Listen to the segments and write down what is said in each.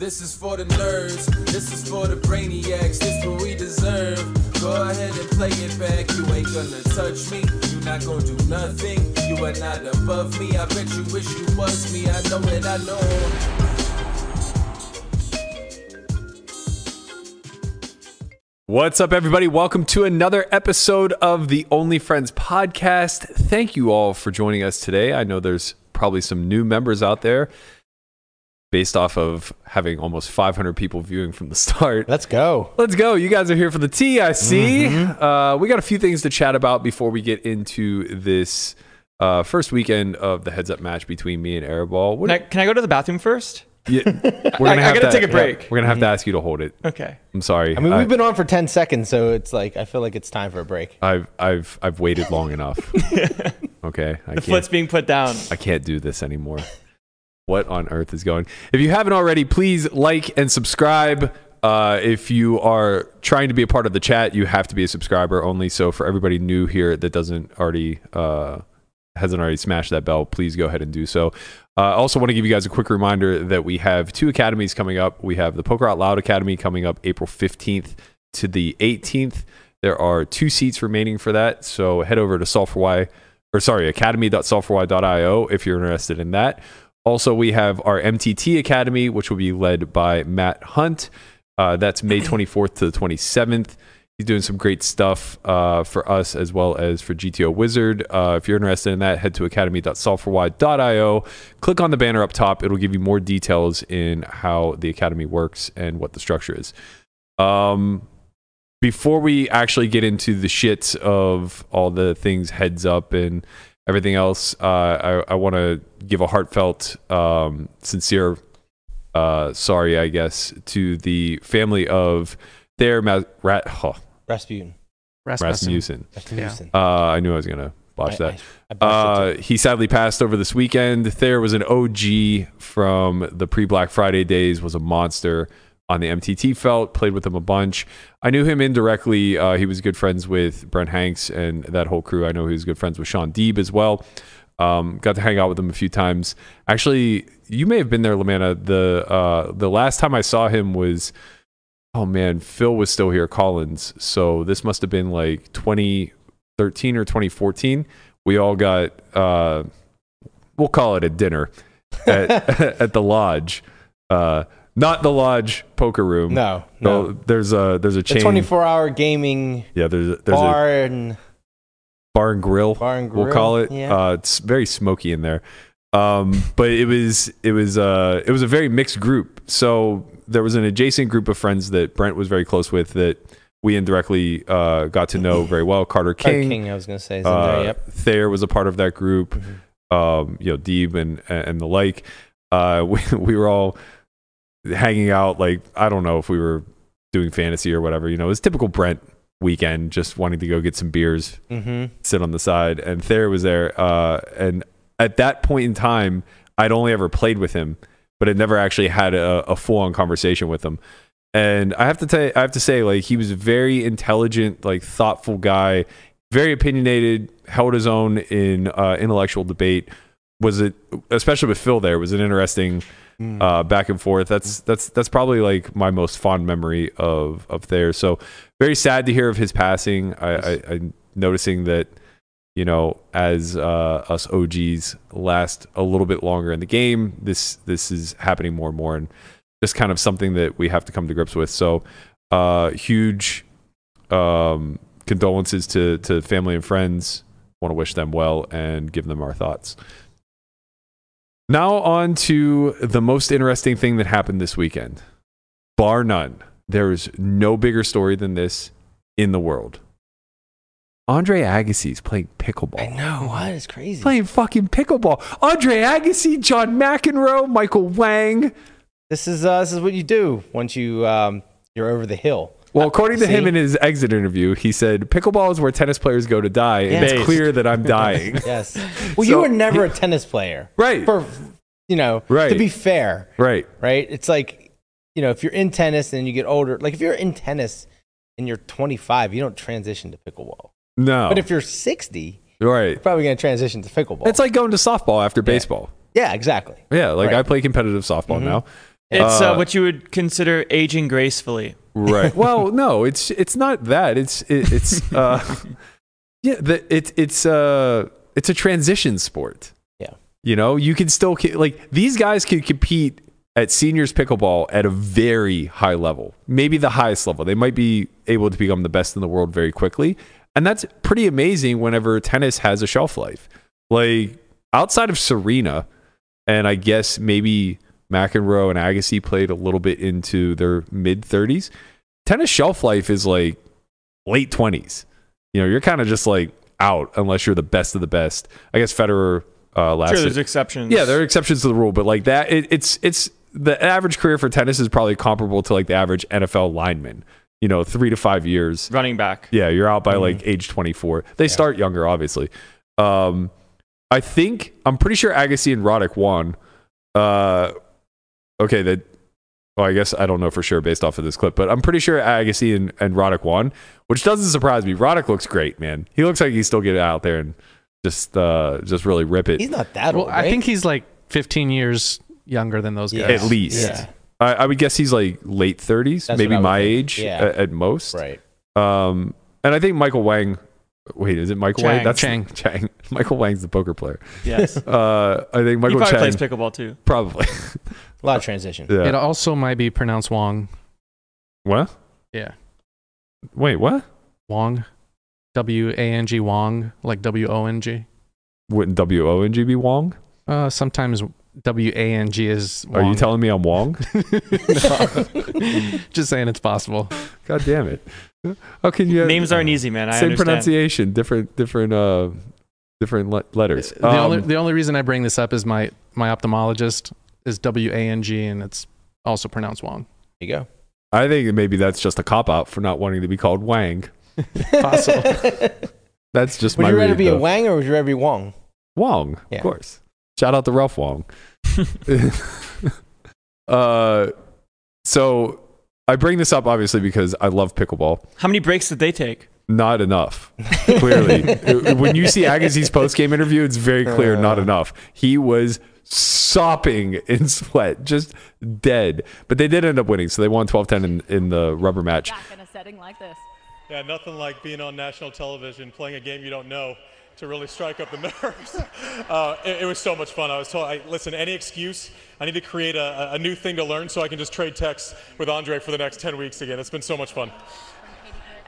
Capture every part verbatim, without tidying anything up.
This is for the nerds, this is for the brainiacs, this is what we deserve. Go ahead and play it back, you ain't gonna touch me, you not gonna do nothing, you are not above me, I bet you wish you was me, I know it, I know. What's up, everybody? Welcome to another episode of the Only Friends podcast. Thank you all for joining us today. I know there's probably some new members out there. Based off of having almost five hundred people viewing from the start. Let's go. Let's go. You guys are here for the tea, I see. Mm-hmm. Uh, we got a few things to chat about before we get into this uh, first weekend of the heads-up match between me and Airball. What can, I, can I go to the bathroom first? Yeah, we're gonna I, I gotta to, take a break. Yeah, we're gonna have mm-hmm. to ask you to hold it. Okay. I'm sorry. I mean, we've I, been on for ten seconds, so it's like I feel like it's time for a break. I've I've I've waited long enough. Okay. I the foot's being put down. I can't do this anymore. What on earth is going on? If you haven't already, please like and subscribe. Uh, if you are trying to be a part of the chat, you have to be a subscriber only. So for everybody new here that doesn't already uh, hasn't already smashed that bell, please go ahead and do so. I uh, also want to give you guys a quick reminder that we have two academies coming up. We have the Poker Out Loud Academy coming up April fifteenth to the eighteenth. There are two seats remaining for that. So head over to SolveForWhy, or sorry, academy dot solve for why dot i o if you're interested in that. Also, we have our M T T Academy, which will be led by Matt Hunt. Uh, that's May twenty-fourth to the twenty-seventh. He's doing some great stuff uh, for us as well as for G T O Wizard. Uh, if you're interested in that, head to academy dot solve for why dot i o. Click on the banner up top. It'll give you more details in how the Academy works and what the structure is. Um, before we actually get into the shits of all the things heads up and everything else, uh, I, I want to give a heartfelt, um, sincere uh, sorry, I guess, to the family of Thayer Ma- Rat- oh. Rasmussen. Rasmussen. Rasmussen. Yeah. Uh, I knew I was going to botch that. I, I, I uh, he sadly passed over this weekend. Thayer was an O G from the pre-Black Friday days, was a monster on the M T T felt, played with him a bunch. I knew him indirectly. Uh, he was good friends with Brent Hanks and that whole crew. I know he was good friends with Sean Deeb as well. Um, got to hang out with him a few times. Actually, you may have been there, LaManna. The uh, the last time I saw him was, oh man, Phil was still here, Collins. So this must have been like twenty thirteen or twenty fourteen. We all got, uh, we'll call it a dinner at, at the lodge. Uh Not the lodge poker room. No, no. no there's a there's a chain. The twenty-four hour gaming. Yeah, there's a, there's bar a and bar and grill. Bar and grill. We'll call it. Yeah. Uh, it's very smoky in there. Um, but it was it was uh it was a very mixed group. So there was an adjacent group of friends that Brent was very close with that we indirectly uh, got to know very well. Carter King. Carter King. I was gonna say. Is uh, in there, yep. Thayer was a part of that group. Mm-hmm. Um, you know, Deeb and and the like. Uh, we we were all hanging out, like I don't know if we were doing fantasy or whatever, you know, it was typical Brent weekend, just wanting to go get some beers, mm-hmm. sit on the side, and Thayer was there. Uh, and at that point in time, I'd only ever played with him, but I'd never actually had a, a full-on conversation with him. And I have to tell you, I have to say, like he was a very intelligent, like thoughtful guy, very opinionated, held his own in uh, intellectual debate. Was it especially with Phil? There was an interesting. Uh, back and forth. That's that's that's probably like my most fond memory of of Thayer. So very sad to hear of his passing. I, I, I'm noticing that, you know, as uh, us O Gs last a little bit longer in the game, this this is happening more and more, and just kind of something that we have to come to grips with. So uh, huge um, condolences to to family and friends. Want to wish them well and give them our thoughts. Now on to the most interesting thing that happened this weekend. Bar none. There is no bigger story than this in the world. Andre Agassi's playing pickleball. I know. What is crazy? Playing fucking pickleball. Andre Agassi, John McEnroe, Michael Wang. This is uh, this is what you do once you um, you're over the hill. Well, according to See? him in his exit interview, he said, pickleball is where tennis players go to die. And yes. It's clear that I'm dying. Yes. Well, so, you were never a tennis player. Right. For, you know, right. to be fair. Right. Right. It's like, you know, if you're in tennis and you get older, like if you're in tennis and you're twenty-five, you don't transition to pickleball. No. But if you're sixty, right. you're probably going to transition to pickleball. It's like going to softball after baseball. Yeah, yeah exactly. Yeah. Like right. I play competitive softball mm-hmm. now. It's uh, uh, what you would consider aging gracefully. Right. Well, no, it's it's not that. It's it, it's uh, yeah. The, it, it's uh, it's a transition sport. Yeah. You know, you can still like these guys can compete at seniors pickleball at a very high level, maybe the highest level. They might be able to become the best in the world very quickly, and that's pretty amazing. Whenever tennis has a shelf life, like outside of Serena, and I guess maybe McEnroe and Agassi played a little bit into their mid-thirties. Tennis shelf life is like late twenties. You know, you're kind of just like out unless you're the best of the best. I guess Federer uh, lasted. Sure, there's exceptions. Yeah, there are exceptions to the rule, but like that, it, it's it's the average career for tennis is probably comparable to like the average N F L lineman. You know, three to five years. Running back. Yeah, you're out by mm-hmm. like age twenty-four. They yeah. start younger, obviously. Um, I think, I'm pretty sure Agassi and Roddick won. Uh... Okay, that. Well, I guess I don't know for sure based off of this clip, but I'm pretty sure Agassi and, and Roddick won, which doesn't surprise me. Roddick looks great, man. He looks like he's still getting out there and just uh, just really rip it. He's not that old. Well, right? I think he's like fifteen years younger than those guys, yeah. at least. Yeah. I, I would guess he's like late thirties, that's maybe my think. age yeah. at, at most. Right. Um, and I think Michael Wang. Wait, is it Michael Chang. Wang? That's Chang. Chang. Michael Wang's the poker player. Yes. Uh, I think Michael he probably Chang plays pickleball too. Probably. A lot of transition. Yeah. It also might be pronounced Wong. What? Yeah. Wait, what? Wong. W A N G, Wong. Like W O N G. Wouldn't W O N G be Wong? Uh, sometimes W A N G is Wong. Are you telling me I'm Wong? Just saying it's possible. God damn it. How can you have, names aren't easy, man. I same understand. Pronunciation, different different, uh, different le- letters. The, um, only, the only reason I bring this up is my, my ophthalmologist is W A N G, and it's also pronounced Wong. There you go. I think maybe that's just a cop-out for not wanting to be called Wang. Possible. That's just would my would you rather read, be though. A Wang or would you rather be Wong? Wong, yeah. Of course. Shout out to Ralph Wong. uh, so I bring this up, obviously, because I love pickleball. How many breaks did they take? Not enough, clearly. When you see Agassi's post-game interview, it's very clear, uh, not enough. He was sopping in sweat, just dead. But they did end up winning, so they won twelve ten in, in the rubber match. Back in a setting like this. Yeah, nothing like being on national television, playing a game you don't know, to really strike up the nerves. Uh, it, it was so much fun. I was told, I, listen, any excuse, I need to create a, a new thing to learn so I can just trade texts with Andre for the next ten weeks again. It's been so much fun.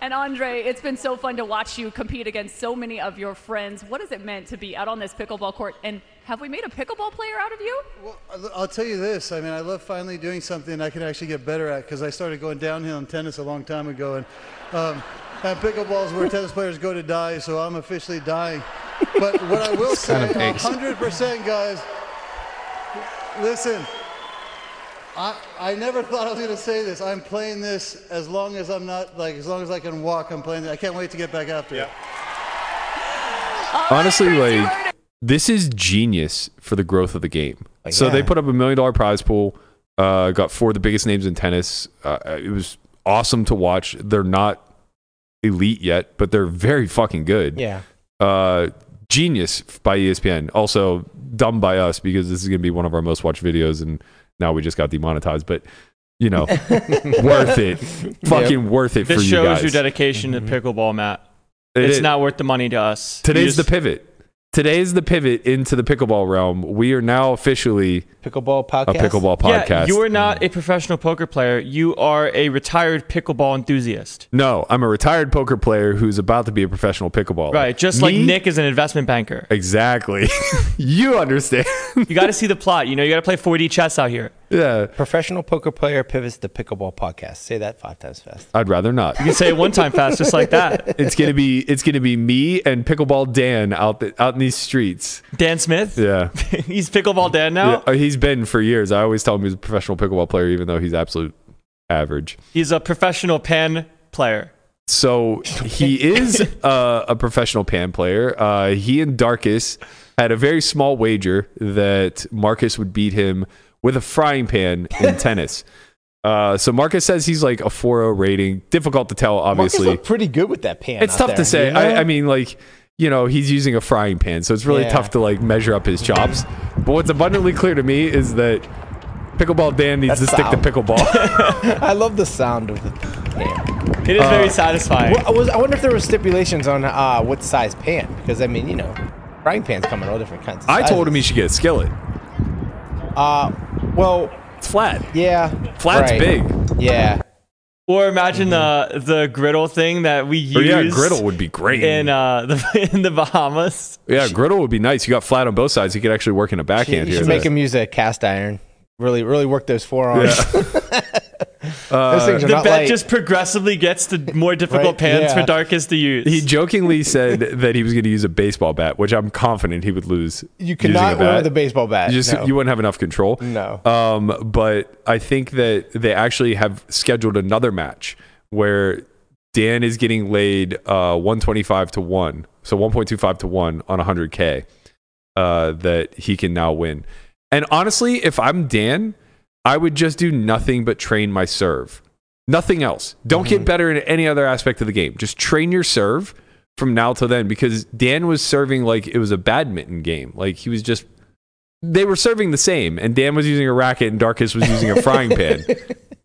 And Andre, it's been so fun to watch you compete against so many of your friends. What has it meant to be out on this pickleball court? And have we made a pickleball player out of you? Well, I'll tell you this. I mean, I love finally doing something I can actually get better at because I started going downhill in tennis a long time ago. And um, and pickleball is where tennis players go to die, so I'm officially dying. But what I will say, kind of one hundred percent, guys, listen. I, I never thought I was going to say this. I'm playing this as long as I'm not, like, as long as I can walk, I'm playing this. I can't wait to get back after yeah. it. Honestly, like, this is genius for the growth of the game. Like, so yeah. they put up a million dollar prize pool, uh, got four of the biggest names in tennis. Uh, it was awesome to watch. They're not elite yet, but they're very fucking good. Yeah. Uh, genius by E S P N. Also, dumb by us because this is going to be one of our most watched videos and now we just got demonetized, but you know, worth it. Fucking yep. worth it this for you guys. This shows your dedication mm-hmm. to pickleball, Matt. It it's is. Not worth the money to us. Today's just... the pivot. Today's the pivot into the pickleball realm. We are now officially pickleball podcast. A pickleball podcast. Yeah, you are not a professional poker player. You are a retired pickleball enthusiast. No, I'm a retired poker player who's about to be a professional pickleballer. Right, just Me? Like Nick is an investment banker. Exactly. You understand. You got to see the plot. You know, you got to play four D chess out here. Yeah. Professional poker player pivots to pickleball podcast. Say that five times fast. I'd rather not. You can say it one time fast, just like that. It's gonna be it's gonna be me and pickleball Dan out the, out in these streets. Dan Smith. Yeah. He's pickleball Dan now. Yeah. He's been for years. I always tell him he's a professional pickleball player, even though he's absolute average. He's a professional pan player. So he is uh, a professional pan player. Uh, he and Darkus had a very small wager that Marcus would beat him with a frying pan in tennis. Uh, so Marcus says he's like a four oh rating. Difficult to tell, obviously. Marcus looked pretty good with that pan. It's tough there, to say. You know? I, I mean, like, you know, he's using a frying pan, so it's really yeah. tough to like measure up his chops. But what's abundantly clear to me is that Pickleball Dan needs That's to sound. stick to pickleball. I love the sound of the name. It is uh, very satisfying. What, I, was, I wonder if there were stipulations on uh, what size pan, because, I mean, you know, frying pans come in all different kinds of I sizes. told him he should get a skillet. Uh, well... It's flat. Yeah. Flat's right. big. Yeah. Or imagine mm-hmm. the the griddle thing that we use. Oh, yeah, griddle would be great in uh the, in the Bahamas. Yeah, griddle would be nice. You got flat on both sides. You could actually work in a backhand you here. Should make him use a cast iron. Really, really work those forearms. Yeah. uh, those the bet light. just progressively gets to more difficult right? pans yeah. for Darkus to use. He jokingly said that he was going to use a baseball bat, which I'm confident he would lose. You could not win the baseball bat. You, just, no. you wouldn't have enough control. No. Um, but I think that they actually have scheduled another match where Dan is getting laid uh, one twenty-five to one, so one point two five to one on one hundred K uh, that he can now win. And honestly, if I'm Dan, I would just do nothing but train my serve. Nothing else. Don't mm-hmm. get better in any other aspect of the game. Just train your serve from now till then, because Dan was serving like it was a badminton game. Like he was just, they were serving the same, and Dan was using a racket and Darkus was using a frying pan.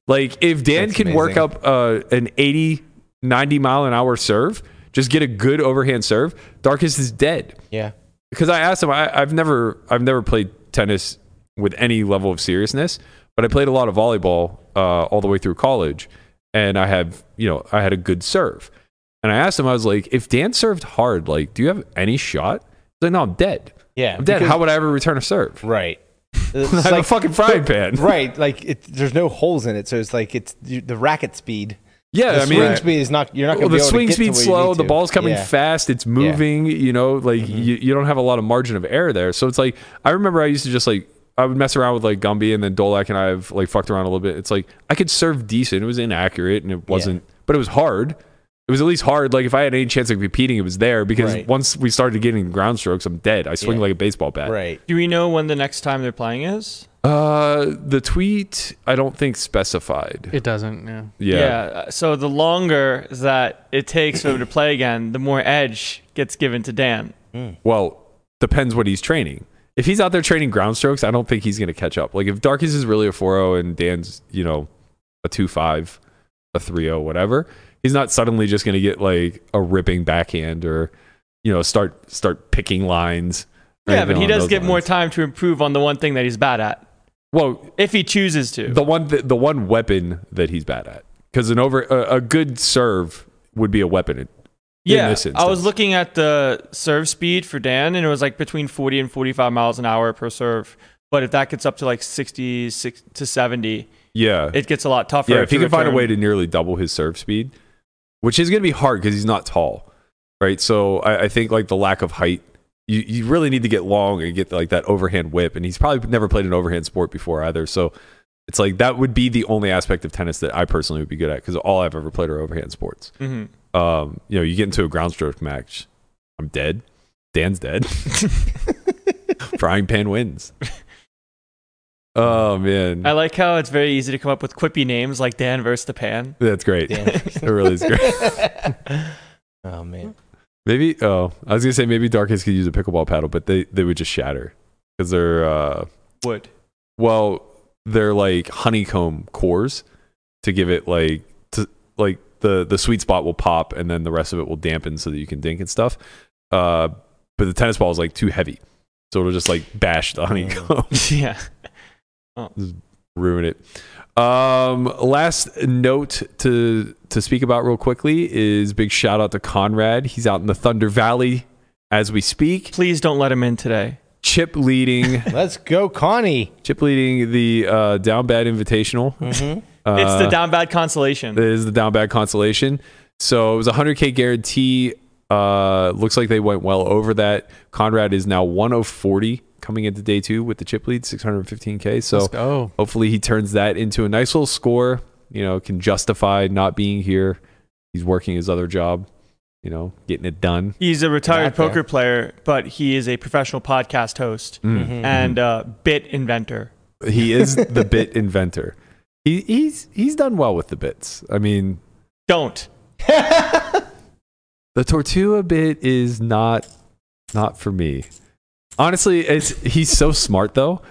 Like if Dan That's can amazing. work up uh, an eighty, ninety mile an hour serve, just get a good overhand serve, Darkus is dead. Yeah. Because I asked him, I, I've never, I've never played tennis with any level of seriousness, but I played a lot of volleyball uh, all the way through college, and I have, you know, I had a good serve. And I asked him, I was like, if Dan served hard, like, do you have any shot? He's like, no, I'm dead. Yeah, I'm dead. How would I ever return a serve? Right. It's I have like, a fucking frying pan. Right. Like, it, there's no holes in it, so it's like it's the racket speed. Yeah, the I mean, swing speed is not. You're not going well, to be able to get to where you need to. The swing speed's slow. The ball's coming yeah. fast. It's moving. Yeah. You know, like mm-hmm. you, you don't have a lot of margin of error there. So it's like I remember I used to just like I would mess around with like Gumby, and then Dolak and I have like fucked around a little bit. It's like I could serve decent. It was inaccurate and it wasn't, yeah. but it was hard. It was at least hard. Like if I had any chance of competing, it was there because right. once we started getting ground strokes, I'm dead. I swing yeah. like a baseball bat. Right. Do we know when the next time they're playing is? Uh, the tweet, I don't think specified. It doesn't, yeah. Yeah. yeah. So the longer that it takes for him to play again, the more edge gets given to Dan. Mm. Well, depends what he's training. If he's out there training ground strokes, I don't think he's going to catch up. Like if Darkus is really a four oh and Dan's, you know, a two five, a three oh, whatever, he's not suddenly just going to get like a ripping backhand or, you know, start start picking lines. Yeah, but he does get lines. more time to improve on the one thing that he's bad at. Well, if he chooses to, the one th- the one weapon that he's bad at, because an over a, a good serve would be a weapon. In, yeah, in this I was looking at the serve speed for Dan, and it was like between forty and forty-five miles an hour per serve. But if that gets up to like sixty six to seventy, yeah, it gets a lot tougher. Yeah, if he can return. find a way to nearly double his serve speed, which is going to be hard because he's not tall, right? So I, I think like the lack of height. You you really need to get long and get like that overhand whip, and he's probably never played an overhand sport before either. So it's like that would be the only aspect of tennis that I personally would be good at, because all I've ever played are overhand sports. Mm-hmm. Um, you know, you get into a ground stroke match, I'm dead. Dan's dead. Frying pan wins. Oh man! I like how it's very easy to come up with quippy names like Dan versus the pan. That's great. It really is great. Oh man. Maybe, oh, I was going to say maybe Darkus could use a pickleball paddle, but they, they would just shatter because they're... Uh, Wood. Well, they're like honeycomb cores to give it like... To, like the, the sweet spot will pop and then the rest of it will dampen so that you can dink and stuff. Uh, but the tennis ball is like too heavy. So it'll just like bash the honeycomb. Yeah. Oh. Just ruin it. Um, last note to... to speak about real quickly is big shout out to Conrad. He's out in the Thunder Valley as we speak. Please don't let him in today. Chip leading. Let's go, Connie. Chip leading the uh, Down Bad Invitational. Mm-hmm. Uh, it's the Down Bad Consolation. It is the Down Bad Consolation. So it was a one hundred K guarantee. Uh, looks like they went well over that. Conrad is now one oh forty coming into day two with the chip lead, six hundred fifteen K. So hopefully he turns that into a nice little score. You know, can justify not being here. He's working his other job, you know, getting it done. He's a retired poker there. player, but he is a professional podcast host mm-hmm. and uh, bit inventor. He is the bit inventor. He, he's he's done well with the bits. I mean, don't. The Tortua bit is not not for me. Honestly, it's he's so smart though.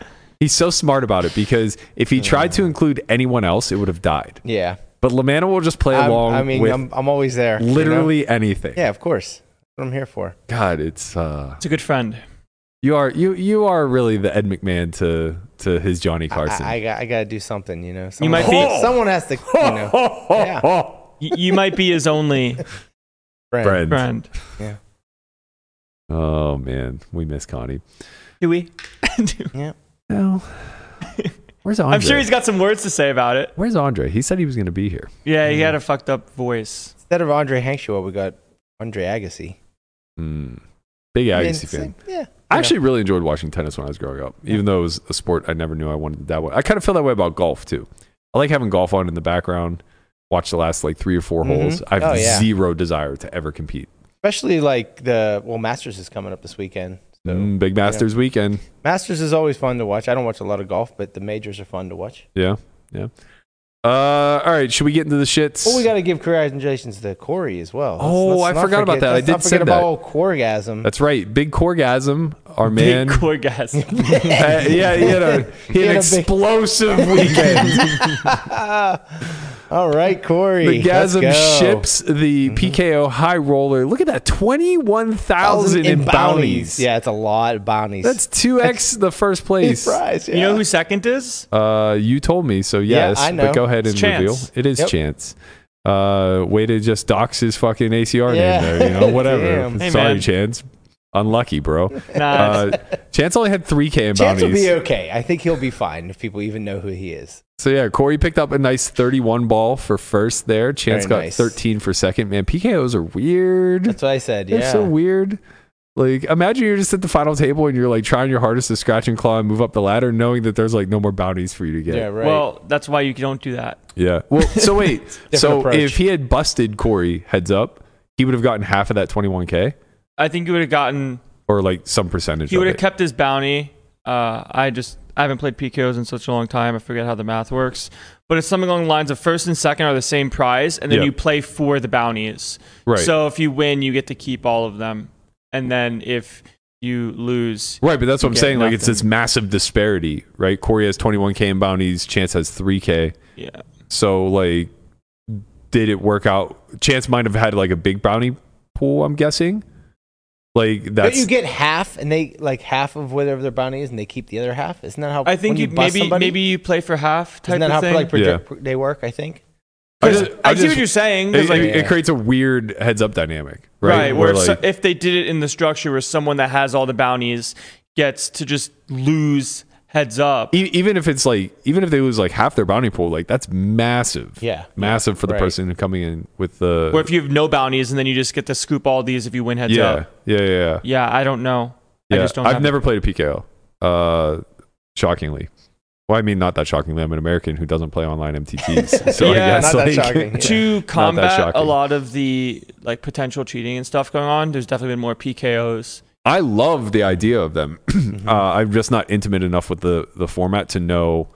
He's so smart about it, because if he tried to include anyone else, it would have died. Yeah. But LaManna will just play along. I'm, I mean, with I'm, I'm always there. Literally, you know? Anything. Yeah, of course. That's what I'm here for. God, it's uh, it's a good friend. You are you you are really the Ed McMahon to to his Johnny Carson. I, I, I got to do something, you know. Someone, you might be. Someone has to. You know. Yeah. you, you might be his only friend. Friend. Yeah. Oh man, we miss Connie. Do we? do we? Yeah. No. Where's Andre? I'm sure he's got some words to say about it. Where's Andre? He said he was going to be here. Yeah, he mm. had a fucked up voice. Instead of Andre Hanks, we got Andre Agassi. Mm. Big Agassi I mean, fan. Like, yeah. I actually know. really enjoyed watching tennis when I was growing up, even yeah. though it was a sport I never knew I wanted that way. I kind of feel that way about golf too. I like having golf on in the background. Watch the last like three or four mm-hmm. holes. I have oh, yeah. zero desire to ever compete. Especially like the well, Masters is coming up this weekend. So, mm, big Masters you know, weekend. Masters is always fun to watch. I don't watch a lot of golf, but the majors are fun to watch. Yeah, yeah. Uh, all right, should we get into the shits? Well, we got to give congratulations to Corey as well. Oh, let's, let's I forgot forget, about that. I did say that. About old Corgasm. That's right, big Corgasm, our big man. Big Corgasm. uh, yeah, he had, a, he had an explosive big... weekend. All right, Corey. The Gasm ships the mm-hmm. P K O high roller. Look at that, twenty-one thousand in, in bounties. bounties. Yeah, it's a lot of bounties. That's two X That's the first place. Prize, yeah. You know who second is? Uh, you told me, so yes. Yeah, I know. But go ahead and reveal. It is yep. Chance. Uh, way to just dox his fucking A C R yeah. name there. You know, whatever. Hey, sorry, man. Chance. Unlucky, bro. Nah. Uh, Chance only had three K in bounties. Chance will be okay. I think he'll be fine if people even know who he is. So, yeah, Corey picked up a nice thirty-one ball for first there. Chance Very got nice. thirteen for second. Man, P K Os are weird. That's what I said, yeah. They're so weird. Like, imagine you're just at the final table and you're, like, trying your hardest to scratch and claw and move up the ladder knowing that there's, like, no more bounties for you to get. Yeah, right. Well, that's why you don't do that. Yeah. Well, so wait. so approach. If he had busted Corey heads up, he would have gotten half of that twenty-one K? I think he would have gotten... Or, like, some percentage He would have kept his bounty. Uh, I just... I haven't played P K Os in such a long time. I forget how the math works. But it's something along the lines of first and second are the same prize, and then yep. you play for the bounties. Right. So if you win, you get to keep all of them. And then if you lose... Right, but that's what I'm saying. Nothing. Like, it's this massive disparity, right? Corey has twenty-one K in bounties. Chance has three K. Yeah. So, like, did it work out? Chance might have had, like, a big bounty pool, I'm guessing. Like that's but you get half, and they like half of whatever their bounty is, and they keep the other half. Isn't that how? I think you, you maybe somebody, maybe you play for half. Type Isn't that of how thing? Like project, yeah. they work? I think. I, just, I, I just, see what you're saying. It, like, it, yeah. it creates a weird heads-up dynamic, right? Right. Where, where if, like, so, if they did it in the structure where someone that has all the bounties gets to just lose heads up, e- even if it's like even if they lose like half their bounty pool, like that's massive. Yeah, massive yeah, for the right. person coming in with the. Or if you have no bounties, and then you just get to scoop all these if you win heads yeah. up. Yeah, yeah, yeah. Yeah, I don't know. Yeah. I just don't I've never it. played a P K O. Uh, shockingly. Well, I mean, not that shockingly. I'm an American who doesn't play online M T Ts. So yeah, I guess, not like, that shocking. Yeah. To combat a lot of the like potential cheating and stuff going on, there's definitely been more P K Os. I love the idea of them. uh, I'm just not intimate enough with the, the format to know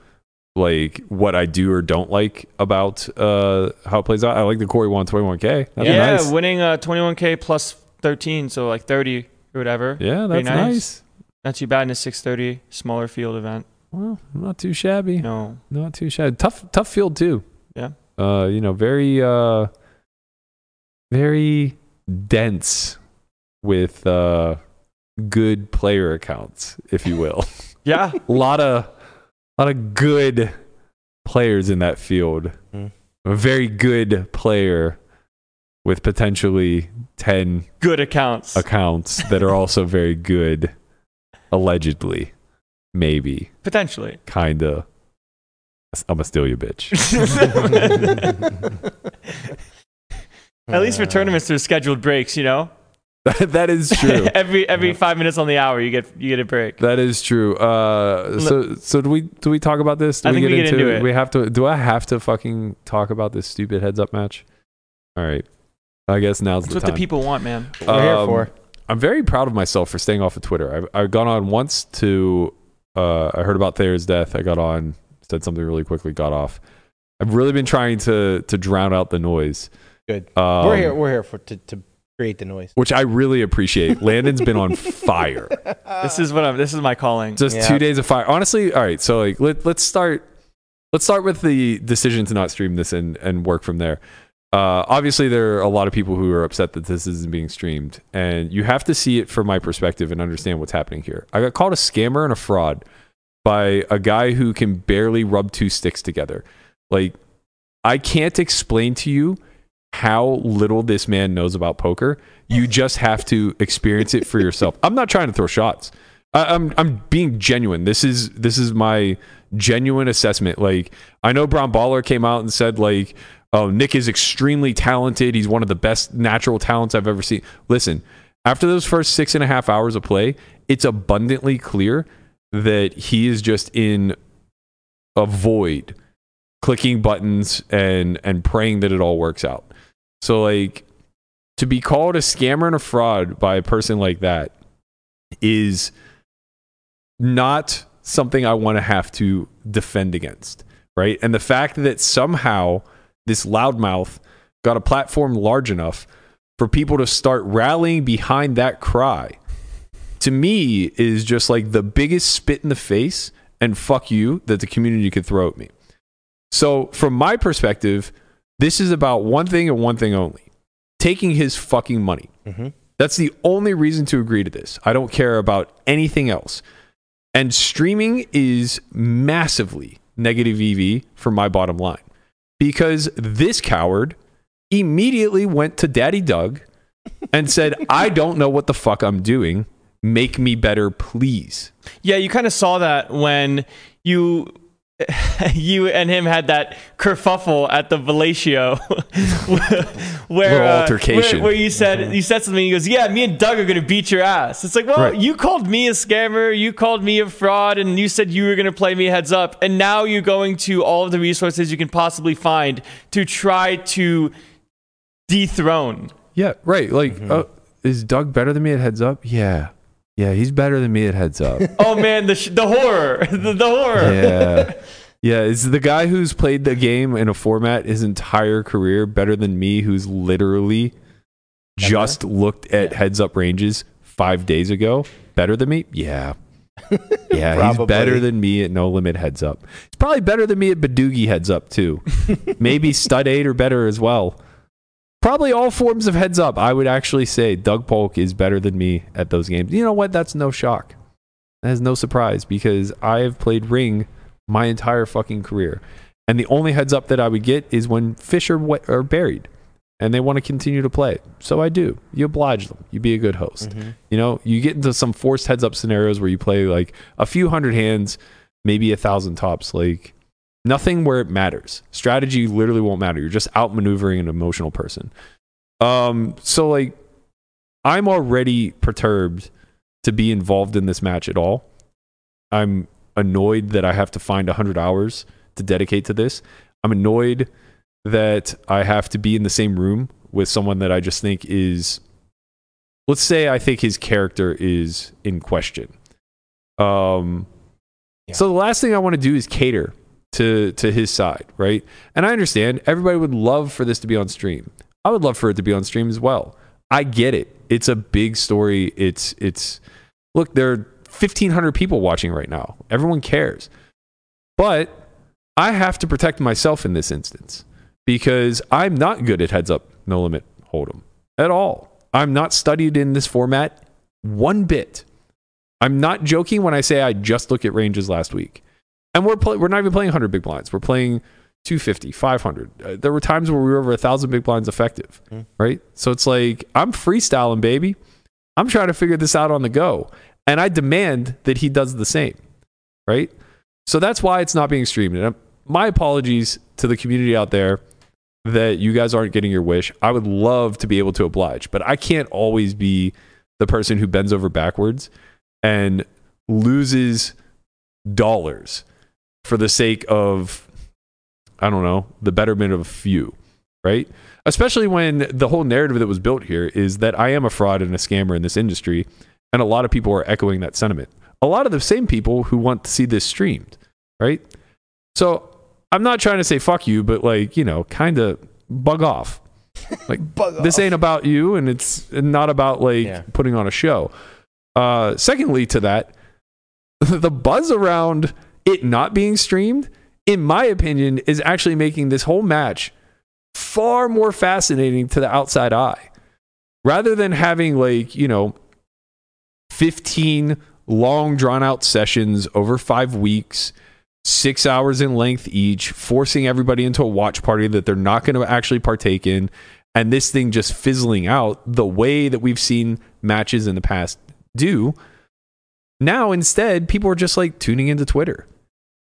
like what I do or don't like about uh, how it plays out. I like the Corey won twenty-one K. That'd yeah, nice. winning uh, twenty-one K plus thirteen, so like thirty or whatever. Yeah, that's nice. nice. Not too bad in a six thirty smaller field event. Well, not too shabby. No, not too shabby. Tough, tough field too. Yeah. Uh, you know, very, uh, very dense with uh, good player accounts, if you will. yeah. A lot of, a lot of good players in that field. Mm. A very good player. With potentially ten good accounts accounts that are also very good, allegedly, maybe, potentially, kinda. I'ma steal you, bitch. At least for tournaments, there's scheduled breaks. You know, that is true. every every yeah. five minutes on the hour, you get you get a break. That is true. Uh, so so do we do we talk about this? Do I we think get we get into, into it. We have to. Do I have to fucking talk about this stupid heads up match? All right. I guess now's That's the time. That's what the people want, man. We're um, here for. I'm very proud of myself for staying off of Twitter. I've, I've gone on once to... Uh, I heard about Thayer's death. I got on, said something really quickly, got off. I've really been trying to to drown out the noise. Good. Um, we're here. We're here for to, to create the noise, which I really appreciate. Landon's been on fire. This is what I'm. This is my calling. Just yeah. two days of fire. Honestly, all right. So like, let, let's start. Let's start with the decision to not stream this and and work from there. Uh, obviously, there are a lot of people who are upset that this isn't being streamed, and you have to see it from my perspective and understand what's happening here. I got called a scammer and a fraud by a guy who can barely rub two sticks together. Like, I can't explain to you how little this man knows about poker. You just have to experience it for yourself. I'm not trying to throw shots. I, I'm I'm being genuine. This is this is my genuine assessment. Like, I know Brown Baller came out and said like, "Oh, Nick is extremely talented. He's one of the best natural talents I've ever seen." Listen, after those first six and a half hours of play, it's abundantly clear that he is just in a void, clicking buttons and and praying that it all works out. So like, to be called a scammer and a fraud by a person like that is not something I want to have to defend against, right? And the fact that somehow this loudmouth got a platform large enough for people to start rallying behind that cry, to me, is just like the biggest spit in the face and fuck you that the community could throw at me. So from my perspective, this is about one thing and one thing only: taking his fucking money. Mm-hmm. That's the only reason to agree to this. I don't care about anything else. And streaming is massively negative E V for my bottom line, because this coward immediately went to Daddy Doug and said, "I don't know what the fuck I'm doing. Make me better, please." Yeah, you kind of saw that when you... you and him had that kerfuffle at the Velatio where, uh, where where you said mm-hmm. you said something. He goes, "Yeah, me and Doug are gonna beat your ass." It's like, well, right. You called me a scammer, you called me a fraud, and you said you were gonna play me heads up, and now you're going to all of the resources you can possibly find to try to dethrone. Yeah, right. Like, mm-hmm. uh, is Doug better than me at heads up? Yeah. Yeah, he's better than me at heads up. Oh man, the sh- the horror, the, the horror. Yeah, yeah. It's the guy who's played the game in a format his entire career better than me, who's literally just okay. looked at yeah. heads up ranges five days ago. Better than me? Yeah, yeah. He's better than me at no limit heads up. He's probably better than me at Badoogie heads up too. Maybe stud eight or better as well. Probably all forms of heads up. I would actually say Doug Polk is better than me at those games. You know what? That's no shock. That is no surprise, because I have played Ring my entire fucking career. And the only heads up that I would get is when fish are, wet, are buried and they want to continue to play. So I do. You oblige them. You be a good host. Mm-hmm. You know, you get into some forced heads up scenarios where you play like a few hundred hands, maybe a thousand tops. Like, nothing where it matters. Strategy literally won't matter. You're just outmaneuvering an emotional person. Um, so, like, I'm already perturbed to be involved in this match at all. I'm annoyed that I have to find one hundred hours to dedicate to this. I'm annoyed that I have to be in the same room with someone that I just think is... Let's say I think his character is in question. Um, yeah. So the last thing I want to do is cater to to his side, right? And I understand everybody would love for this to be on stream. I would love for it to be on stream as well. I get it. It's a big story. It's it's look, there are fifteen hundred people watching right now. Everyone cares. But I have to protect myself in this instance, because I'm not good at heads up, no limit, hold'em at all. I'm not studied in this format one bit. I'm not joking when I say I just looked at ranges last week. And we're play- we're not even playing one hundred big blinds. We're playing two fifty, five hundred. Uh, there were times where we were over one thousand big blinds effective, mm. right? So it's like, I'm freestyling, baby. I'm trying to figure this out on the go. And I demand that he does the same, right? So that's why it's not being streamed. And I'm, my apologies to the community out there that you guys aren't getting your wish. I would love to be able to oblige, but I can't always be the person who bends over backwards and loses dollars for the sake of, I don't know, the betterment of a few, right? Especially when the whole narrative that was built here is that I am a fraud and a scammer in this industry, and a lot of people are echoing that sentiment. A lot of the same people who want to see this streamed, right? So I'm not trying to say fuck you, but like, you know, kind of bug off. Like, Bug this off. Ain't about you, and it's not about, like, yeah. putting on a show. Uh, secondly to that, the buzz around it not being streamed, in my opinion, is actually making this whole match far more fascinating to the outside eye. Rather than having, like, you know, fifteen long, drawn-out sessions over five weeks, six hours in length each, forcing everybody into a watch party that they're not going to actually partake in, and this thing just fizzling out the way that we've seen matches in the past do. Now, instead, people are just, like, tuning into Twitter.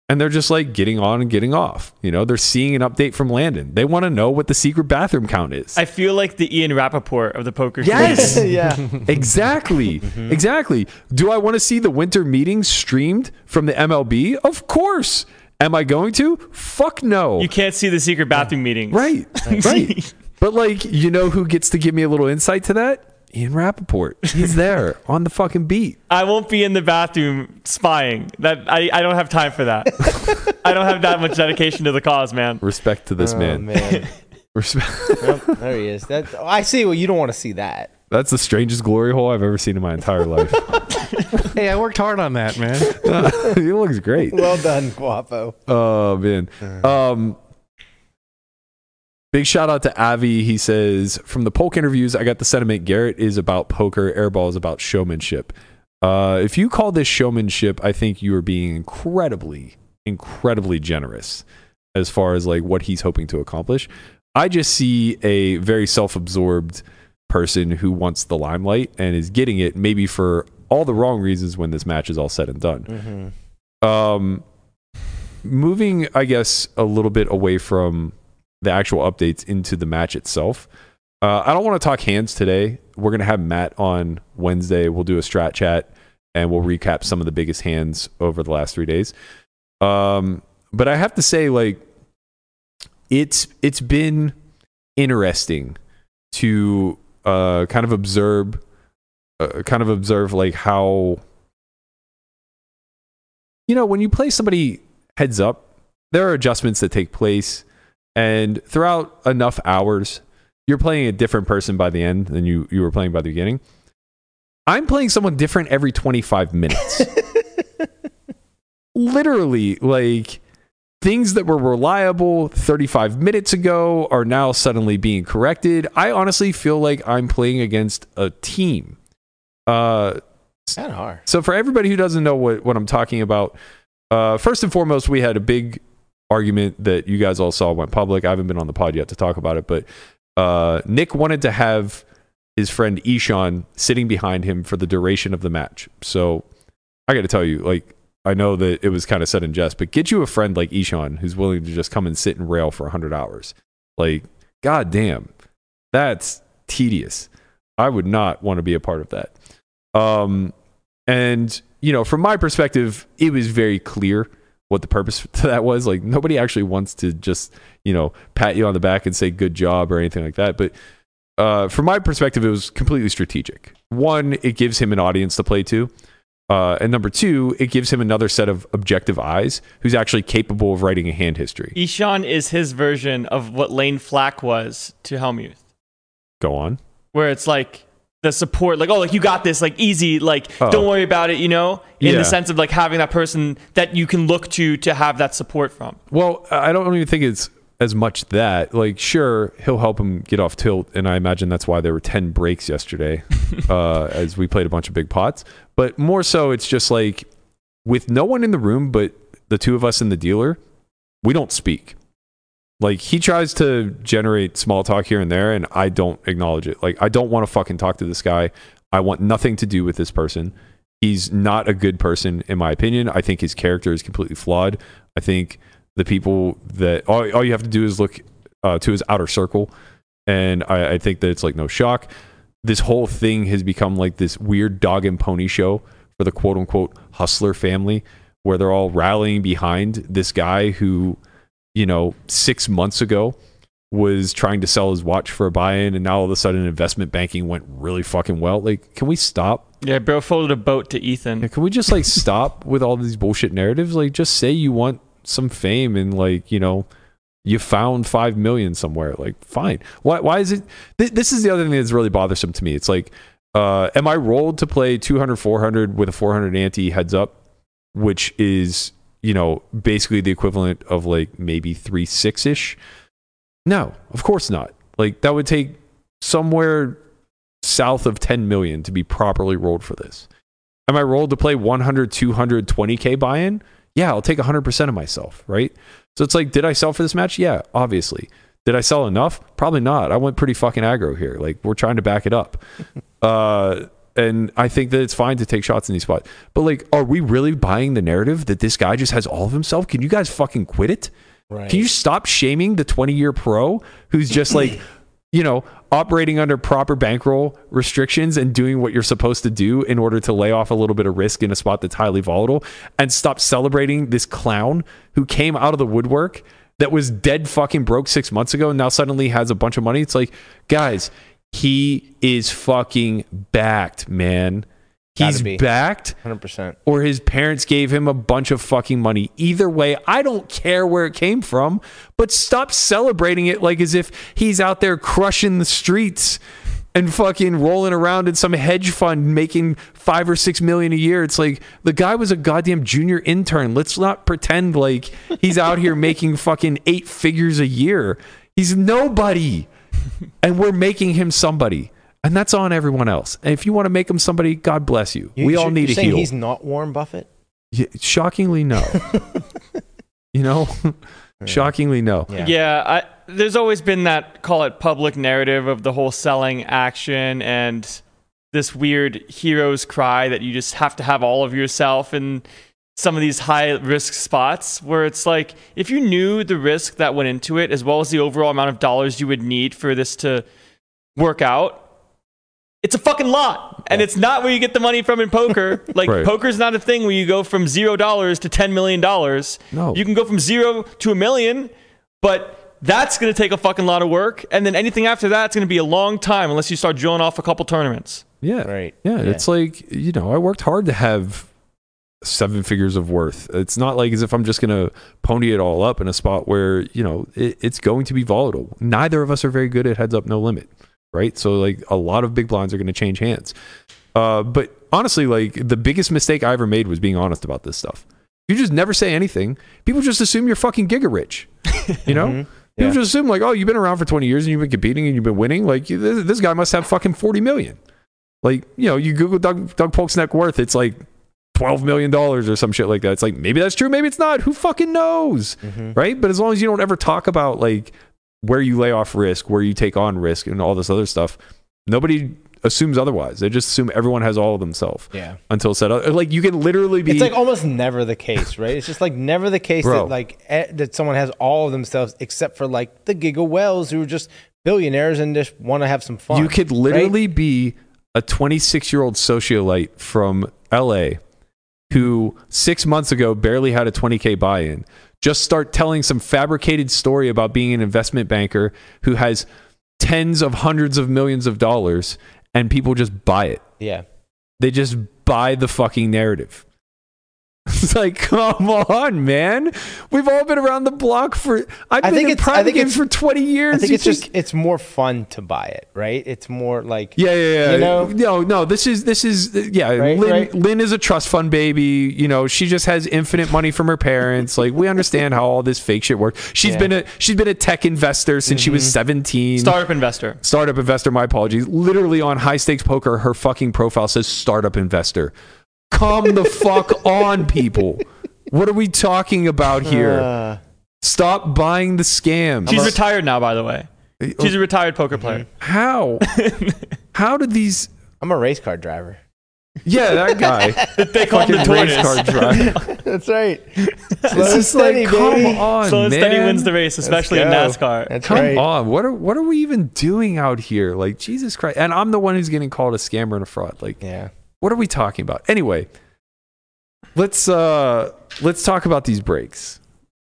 And they're just, like, getting on and getting off. You know, they're seeing an update from Landon. They want to know what the secret bathroom count is. I feel like the Ian Rappaport of the poker scene. Yes! yeah. Exactly. Mm-hmm. Exactly. Do I want to see the winter meetings streamed from the M L B? Of course. Am I going to? Fuck no. You can't see the secret bathroom meetings. Right. Right. But, like, you know who gets to give me a little insight to that? Ian Rappaport. He's there on the fucking beat. I won't be in the bathroom spying. That I, I don't have time for that. I don't have that much dedication to the cause, man. Respect to this oh, man. man. Respect. Yep, there he is. That's, oh, I see. Well, you don't want to see that. That's the strangest glory hole I've ever seen in my entire life. Hey, I worked hard on that, man. Uh, he looks great. Well done, Guapo. Oh, man. Um... Big shout out to Avi. He says, from the Polk interviews, I got the sentiment Garrett is about poker, Airball is about showmanship. Uh, if you call this showmanship, I think you are being incredibly, incredibly generous as far as like what he's hoping to accomplish. I just see a very self-absorbed person who wants the limelight and is getting it maybe for all the wrong reasons when this match is all said and done. Mm-hmm. Um, moving, I guess, a little bit away from the actual updates into the match itself. Uh, I don't want to talk hands today. We're going to have Matt on Wednesday. We'll do a strat chat and we'll recap some of the biggest hands over the last three days. Um, but I have to say, like, it's it's been interesting to uh, kind of observe, uh, kind of observe like how, you know, when you play somebody heads up, there are adjustments that take place. And throughout enough hours, you're playing a different person by the end than you, you were playing by the beginning. I'm playing someone different every twenty-five minutes. Literally, like, things that were reliable thirty-five minutes ago are now suddenly being corrected. I honestly feel like I'm playing against a team. Uh, that hard. So for everybody who doesn't know what, what I'm talking about, uh, first and foremost, we had a big argument that you guys all saw went public. I haven't been on the pod yet to talk about it, but uh, Nick wanted to have his friend Ishan sitting behind him for the duration of the match. So I got to tell you, like, I know that it was kind of said in jest, but get you a friend like Ishan who's willing to just come and sit and rail for one hundred hours. Like, goddamn, that's tedious. I would not want to be a part of that. Um, and, you know, from my perspective, it was very clear what the purpose to that was. Like, nobody actually wants to just, you know, pat you on the back and say good job or anything like that. But uh, from my perspective, it was completely strategic. One, it gives him an audience to play to. Uh, and number two, it gives him another set of objective eyes who's actually capable of writing a hand history. Ishan is his version of what Lane Flack was to Helmuth. Go on. Where it's like, the support, like, oh, like, you got this, like, easy, like, oh, don't worry about it, you know, in yeah. the sense of like having that person that you can look to to have that support from. Well, I don't even think it's as much that, like, sure, he'll help him get off tilt, and I imagine that's why there were ten breaks yesterday uh as we played a bunch of big pots. But more so, it's just like, with no one in the room but the two of us and the dealer, we don't speak. Like, he tries to generate small talk here and there, and I don't acknowledge it. Like, I don't want to fucking talk to this guy. I want nothing to do with this person. He's not a good person, in my opinion. I think his character is completely flawed. I think the people that... All, all you have to do is look uh, to his outer circle, and I, I think that it's, like, no shock. This whole thing has become, like, this weird dog and pony show for the quote-unquote hustler family, where they're all rallying behind this guy who, you know, six months ago was trying to sell his watch for a buy-in, and now all of a sudden investment banking went really fucking well. Like, can we stop? Yeah, bro folded a boat to Ethan. Yeah, can we just, like, stop with all these bullshit narratives? Like, just say you want some fame and, like, you know, You found five million somewhere. Like, fine. Why, why is it? Th- this is the other thing that's really bothersome to me. It's like, uh, am I rolled to play two hundred, four hundred with a four hundred ante heads up, which is, you know, basically the equivalent of like maybe three six ish? No, of course not. Like, that would take somewhere south of ten million to be properly rolled for this. Am I rolled to play one hundred, two hundred, twenty K buy-in? Yeah, I'll take one hundred percent of myself, right? So it's like, did I sell for this match? Yeah, obviously. Did I sell enough? Probably not. I went pretty fucking aggro here. Like, we're trying to back it up. Uh, and I think that it's fine to take shots in these spots. But, like, are we really buying the narrative that this guy just has all of himself? Can you guys fucking quit it? Right. Can you stop shaming the twenty-year pro who's just, like, you know, operating under proper bankroll restrictions and doing what you're supposed to do in order to lay off a little bit of risk in a spot that's highly volatile, and stop celebrating this clown who came out of the woodwork that was dead fucking broke six months ago and now suddenly has a bunch of money? It's like, guys, he is fucking backed, man. He's backed one hundred percent, or his parents gave him a bunch of fucking money. Either way, I don't care where it came from, but stop celebrating it like as if he's out there crushing the streets and fucking rolling around in some hedge fund making five or six million a year. It's like, the guy was a goddamn junior intern. Let's not pretend like he's out here making fucking eight figures a year. He's nobody, and we're making him somebody. And that's on everyone else. And if you want to make him somebody, God bless you. you we all need a saying heal. He's not Warren Buffett? Yeah, shockingly, no. You know? Shockingly, no. Yeah, yeah I, there's always been that, call it public narrative of the whole selling action and this weird hero's cry that you just have to have all of yourself in some of these high-risk spots, where it's like, if you knew the risk that went into it, as well as the overall amount of dollars you would need for this to work out, it's a fucking lot, and it's not where you get the money from in poker. Like, right. Poker's not a thing where you go from zero dollars to ten million dollars. No, you can go from zero to a million, but that's going to take a fucking lot of work, and then anything after that's going to be a long time unless you start drilling off a couple tournaments. Yeah, right. Yeah, yeah, it's like, you know, I worked hard to have seven figures of worth. It's not like as if I'm just going to pony it all up in a spot where, you know, it, it's going to be volatile. Neither of us are very good at heads up, no limit. Right? So, like, a lot of big blinds are going to change hands. Uh, but honestly, like, the biggest mistake I ever made was being honest about this stuff. You just never say anything. People just assume you're fucking giga rich. You know? Mm-hmm. Yeah. People just assume, like, oh, you've been around for twenty years and you've been competing and you've been winning. Like, you, this, this guy must have fucking forty million. Like, you know, you Google Doug, Doug Polk's net worth, it's like twelve million dollars or some shit like that. It's like, maybe that's true, maybe it's not. Who fucking knows? Mm-hmm. Right? But as long as you don't ever talk about, like, where you lay off risk, where you take on risk, and all this other stuff, nobody assumes otherwise. They just assume everyone has all of themselves. Yeah. Until said, like, you can literally be. It's like almost never the case, right? It's just like never the case Bro. that like eh, that someone has all of themselves, except for like the Giga Wells who are just billionaires and just want to have some fun. You could literally right? be a twenty-six-year-old socialite from L A who six months ago barely had a twenty K buy-in. Just start telling some fabricated story about being an investment banker who has tens of hundreds of millions of dollars, and people just buy it. Yeah. They just buy the fucking narrative. It's like, come on, man. We've all been around the block for, I've I been think in private games for twenty years. I think you it's just, just, it's more fun to buy it, right? It's more like, yeah, yeah, yeah. You know? No, no, this is, this is, yeah. Right, Lynn, right? Lynn is a trust fund baby. You know, she just has infinite money from her parents. Like, we understand how all this fake shit works. She's yeah. been a, she's been a tech investor since mm-hmm. she was seventeen. Startup investor. Startup investor, my apologies. Literally on High Stakes Poker, her fucking profile says startup investor. Come the fuck on, people. What are we talking about here? Uh, Stop buying the scams. She's retired now, by the way. She's a retired poker player. How? How did these... I'm a race car driver. Yeah, that guy. They call him the tortoise. Race car driver. That's right. Slow it's just steady, like, come baby. on, Slow and man. steady wins the race, especially in NASCAR. That's come right. on. What are what are we even doing out here? Like, Jesus Christ. And I'm the one who's getting called a scammer and a fraud. Like, yeah. What are we talking about? Anyway, let's uh, let's talk about these breaks.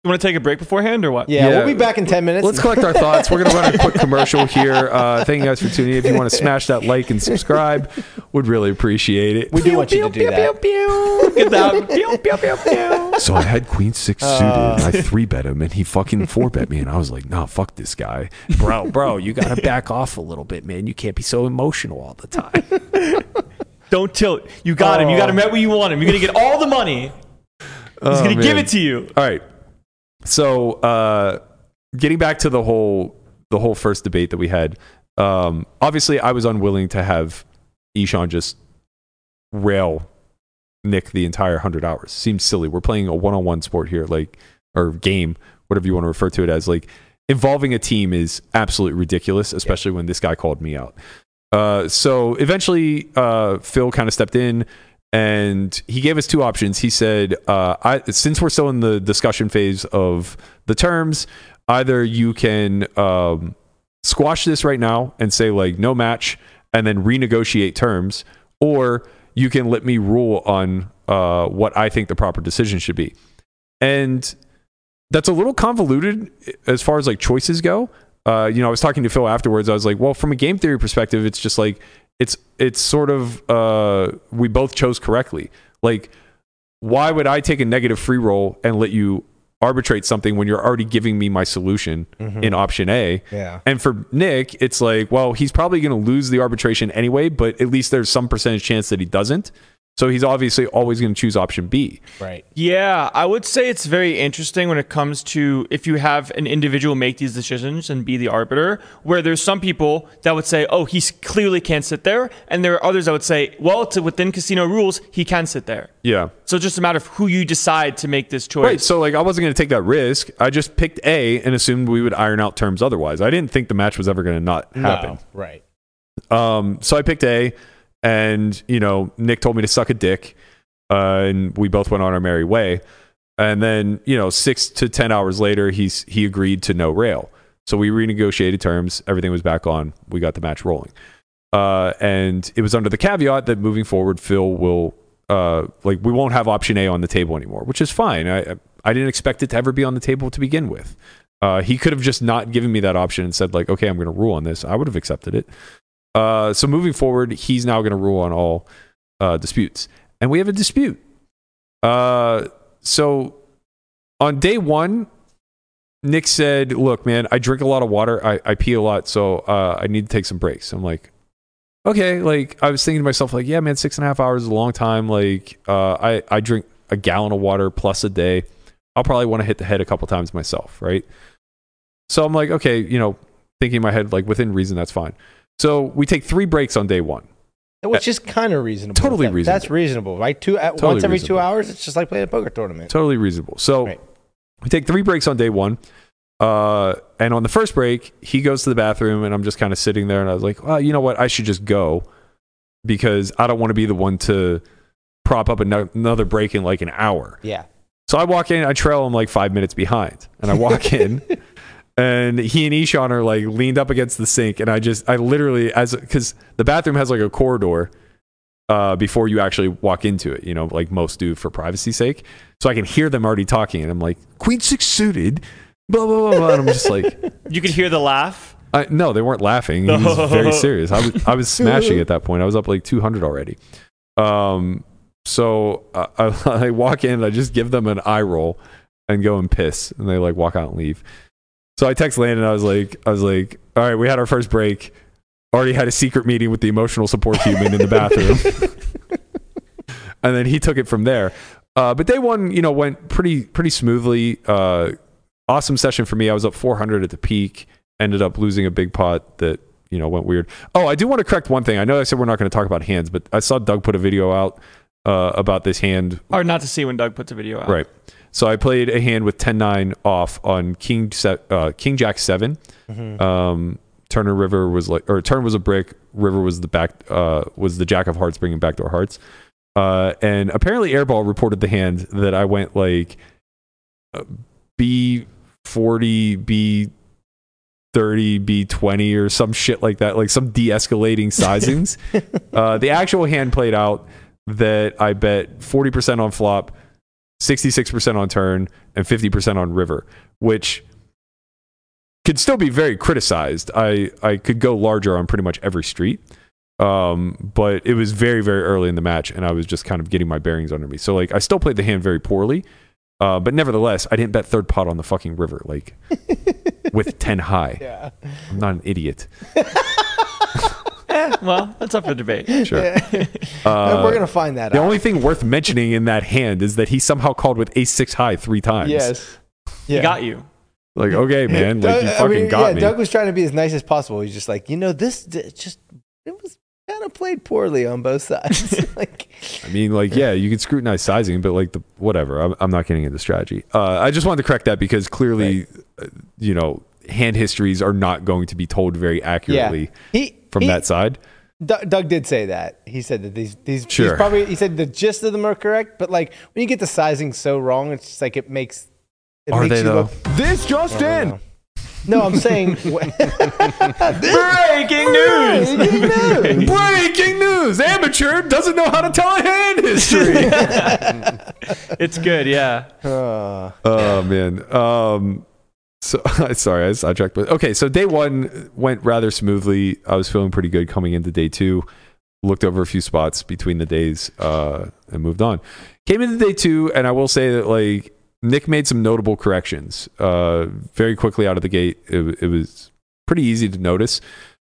You want to take a break beforehand or what? Yeah, yeah, we'll be back in ten minutes. Let's collect our thoughts. We're going to run a quick commercial here. Uh, thank you guys for tuning in. If you want to smash that like and subscribe, we'd really appreciate it. We do pew, want you pew, to do pew, that. Pew, pew. Get that. Pew, pew, pew, pew. So I had queen six suited. Uh. I three bet him and he fucking four bet me. And I was like, nah, fuck this guy. Bro, bro, you got to back off a little bit, man. You can't be so emotional all the time. Don't tilt. You got oh. him. You got him right where you want him. You're going to get all the money. Oh, He's going to give it to you. All right. So, uh, getting back to the whole the whole first debate that we had, um, obviously I was unwilling to have Ishan just rail Nick the entire hundred hours. Seems silly. We're playing a one on one sport here, like, or game, whatever you want to refer to it as. Like, involving a team is absolutely ridiculous, especially when this guy called me out. Uh, so eventually, uh, Phil kind of stepped in. And he gave us two options. He said, uh, I, since we're still in the discussion phase of the terms, either you can um, squash this right now and say, like, no match, and then renegotiate terms, or you can let me rule on uh, what I think the proper decision should be. And that's a little convoluted as far as, like, choices go. Uh, you know, I was talking to Phil afterwards. I was like, well, from a game theory perspective, it's just like, It's it's sort of uh, we both chose correctly. Like, why would I take a negative free roll and let you arbitrate something when you're already giving me my solution mm-hmm. in option A? Yeah. And for Nick, it's like, well, he's probably going to lose the arbitration anyway, but at least there's some percentage chance that he doesn't. So he's obviously always going to choose option B. Right. Yeah, I would say it's very interesting when it comes to if you have an individual make these decisions and be the arbiter, where there's some people that would say, oh, he clearly can't sit there. And there are others that would say, well, it's within casino rules, he can sit there. Yeah. So it's just a matter of who you decide to make this choice. Right, so like I wasn't going to take that risk. I just picked A and assumed we would iron out terms otherwise. I didn't think the match was ever going to not happen. No, right. Um, so I picked A. And, you know, Nick told me to suck a dick, uh, and we both went on our merry way. And then, you know, six to ten hours later, he's he agreed to no rail. So we renegotiated terms. Everything was back on. We got the match rolling. Uh, and it was under the caveat that moving forward, Phil will, uh, like, we won't have option A on the table anymore, which is fine. I, I didn't expect it to ever be on the table to begin with. Uh, he could have just not given me that option and said, like, okay, I'm going to rule on this. I would have accepted it. Uh, so moving forward, he's now going to rule on all uh, disputes. And we have a dispute. Uh, so on day one, Nick said, look, man, I drink a lot of water. I, I pee a lot. So uh, I need to take some breaks. I'm like, okay. Like, I was thinking to myself, like, yeah, man, six and a half hours is a long time. Like, uh, I, I drink a gallon of water plus a day. I'll probably want to hit the head a couple times myself. Right. So I'm like, okay, you know, thinking in my head, like, within reason, that's fine. So we take three breaks on day one. Which is kind of reasonable. Totally that, reasonable. That's reasonable, right? Two at totally once every reasonable. two hours, it's just like playing a poker tournament. Totally reasonable. So right. we take three breaks on day one. Uh, and on the first break, he goes to the bathroom, and I'm just kind of sitting there, and I was like, well, you know what? I should just go because I don't want to be the one to prop up another break in like an hour. Yeah. So I walk in, I trail him like five minutes behind, and I walk in. And he and Ishan are like leaned up against the sink. And I just, I literally, as, because the bathroom has like a corridor uh, before you actually walk into it, you know, like most do for privacy's sake. So I can hear them already talking. And I'm like, queen six suited, blah, blah, blah, blah. And I'm just like, you could hear the laugh? I, no, they weren't laughing. He was very serious. I was, I was smashing at that point. I was up like two hundred already. Um, so I, I, I walk in, and I just give them an eye roll and go and piss. And they like walk out and leave. So I text Landon. I was like, I was like, all right, we had our first break. Already had a secret meeting with the emotional support human in the bathroom, and then he took it from there. Uh, but day one, you know, went pretty pretty smoothly. Uh, awesome session for me. I was up four hundred at the peak. Ended up losing a big pot that you know went weird. Oh, I do want to correct one thing. I know I said we're not going to talk about hands, but I saw Doug put a video out uh, about this hand. Or not to see when Doug puts a video out, right? So I played a hand with ten nine off on King uh, King Jack seven. Mm-hmm. Um, Turner River was like, or Turn was a brick. River was the back, uh, was the Jack of Hearts bringing backdoor hearts. Uh, and apparently Airball reported the hand that I went like uh, B forty, B thirty, B twenty, or some shit like that, like some de-escalating sizings. uh, the actual hand played out that I bet forty percent on flop. sixty-six percent on turn, and fifty percent on river, which could still be very criticized. I, I could go larger on pretty much every street. Um, but it was very, very early in the match, and I was just kind of getting my bearings under me. So, like, I still played the hand very poorly, uh, but nevertheless, I didn't bet third pot on the fucking river, like, with ten high. Yeah. I'm not an idiot. Well, that's up for debate. Sure. Yeah. Uh, we're going to find that the out. The only thing worth mentioning in that hand is that he somehow called with ace six high three times. Yes. Yeah. He got you. Like, okay, man, Doug, like, you fucking I mean, got yeah, me. Doug was trying to be as nice as possible. He's just like, you know, this d- just... It was kind of played poorly on both sides. Like, I mean, like, yeah, you can scrutinize sizing, but like the whatever. I'm, I'm not getting into strategy. Uh, I just wanted to correct that because clearly, right. uh, you know, hand histories are not going to be told very accurately yeah. he, from he, that side. D- Doug did say that. He said that these these sure. he's probably he said the gist of them are correct, but like when you get the sizing so wrong, it's just like it makes. It are makes they you though? Look, this just in. Know. No, I'm saying... Breaking news! Breaking news! Breaking news! Amateur doesn't know how to tell a hand history! It's good, yeah. Oh, oh man. Um, so sorry, I sidetracked. But okay, so day one went rather smoothly. I was feeling pretty good coming into day two. Looked over a few spots between the days uh, and moved on. Came into day two, and I will say that, like, Nick made some notable corrections uh, very quickly out of the gate. It, it was pretty easy to notice.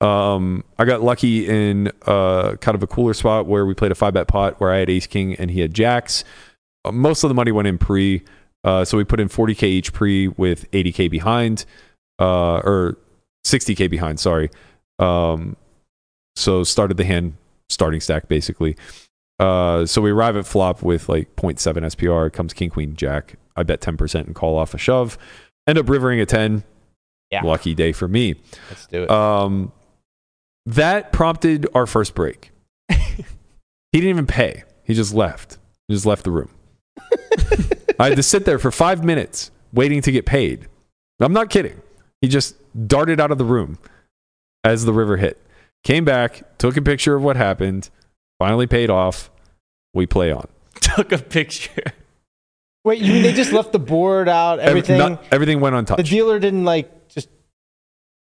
Um, I got lucky in uh, kind of a cooler spot where we played a five bet pot where I had ace king and he had jacks. Uh, most of the money went in pre. Uh, so we put in forty K each pre with eighty K behind uh, or sixty K behind, sorry. Um, so started the hand starting stack basically. Uh, so we arrive at flop with like zero point seven S P R. Comes king, queen, jack. I bet ten percent and call off a shove. End up rivering a ten. Yeah. Lucky day for me. Let's do it. Um, that prompted our first break. He didn't even pay. He just left. He just left the room. I had to sit there for five minutes waiting to get paid. I'm not kidding. He just darted out of the room as the river hit. Came back, took a picture of what happened, finally paid off. We play on. Took a picture. Wait, you mean they just left the board out, everything? Every, not, everything went untouched. The dealer didn't, like, just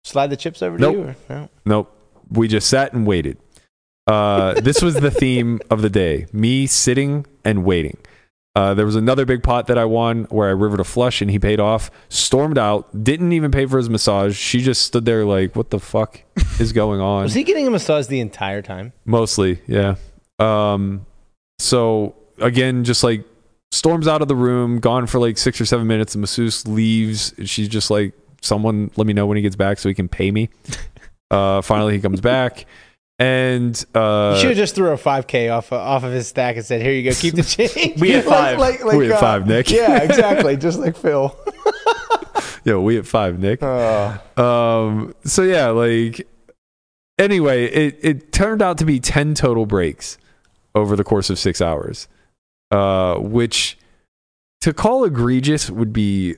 slide the chips over nope. to you? Or, no. Nope. We just sat and waited. Uh, this was the theme of the day, me sitting and waiting. Uh, there was another big pot that I won where I rivered a flush and he paid off, stormed out, didn't even pay for his massage. She just stood there like, what the fuck is going on? Was he getting a massage the entire time? Mostly, yeah. Um, so, again, just, like, storms out of the room, gone for like six or seven minutes. The masseuse leaves. She's just like, someone let me know when he gets back so he can pay me. Uh, finally, he comes back. And uh, you should have just threw a five K off, off of his stack and said, here you go, keep the change. We at five. Like, like, like, we uh, at five, Nick. Yeah, exactly. Just like Phil. Yo, we at five, Nick. Oh. Um, so, yeah, like, anyway, it, it turned out to be ten total breaks over the course of six hours. Uh, which to call egregious would be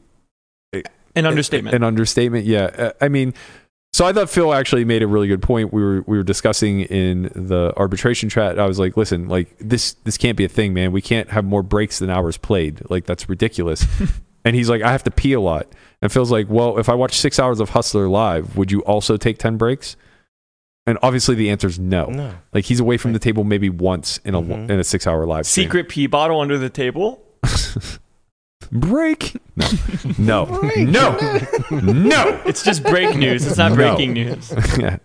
a, an understatement. A, an understatement, yeah. I mean, so I thought Phil actually made a really good point. We were we were discussing in the arbitration chat. I was like, listen, like this this can't be a thing, man. We can't have more breaks than hours played. Like that's ridiculous. And he's like, I have to pee a lot. And Phil's like, well, if I watch six hours of Hustler live, would you also take ten breaks? And obviously the answer is no. no. Like he's away from the table maybe once in a mm-hmm. in a six hour live stream. Secret pee bottle under the table. Break. No. No. Break. No. No. It's just break news. It's not no. breaking news. Yeah.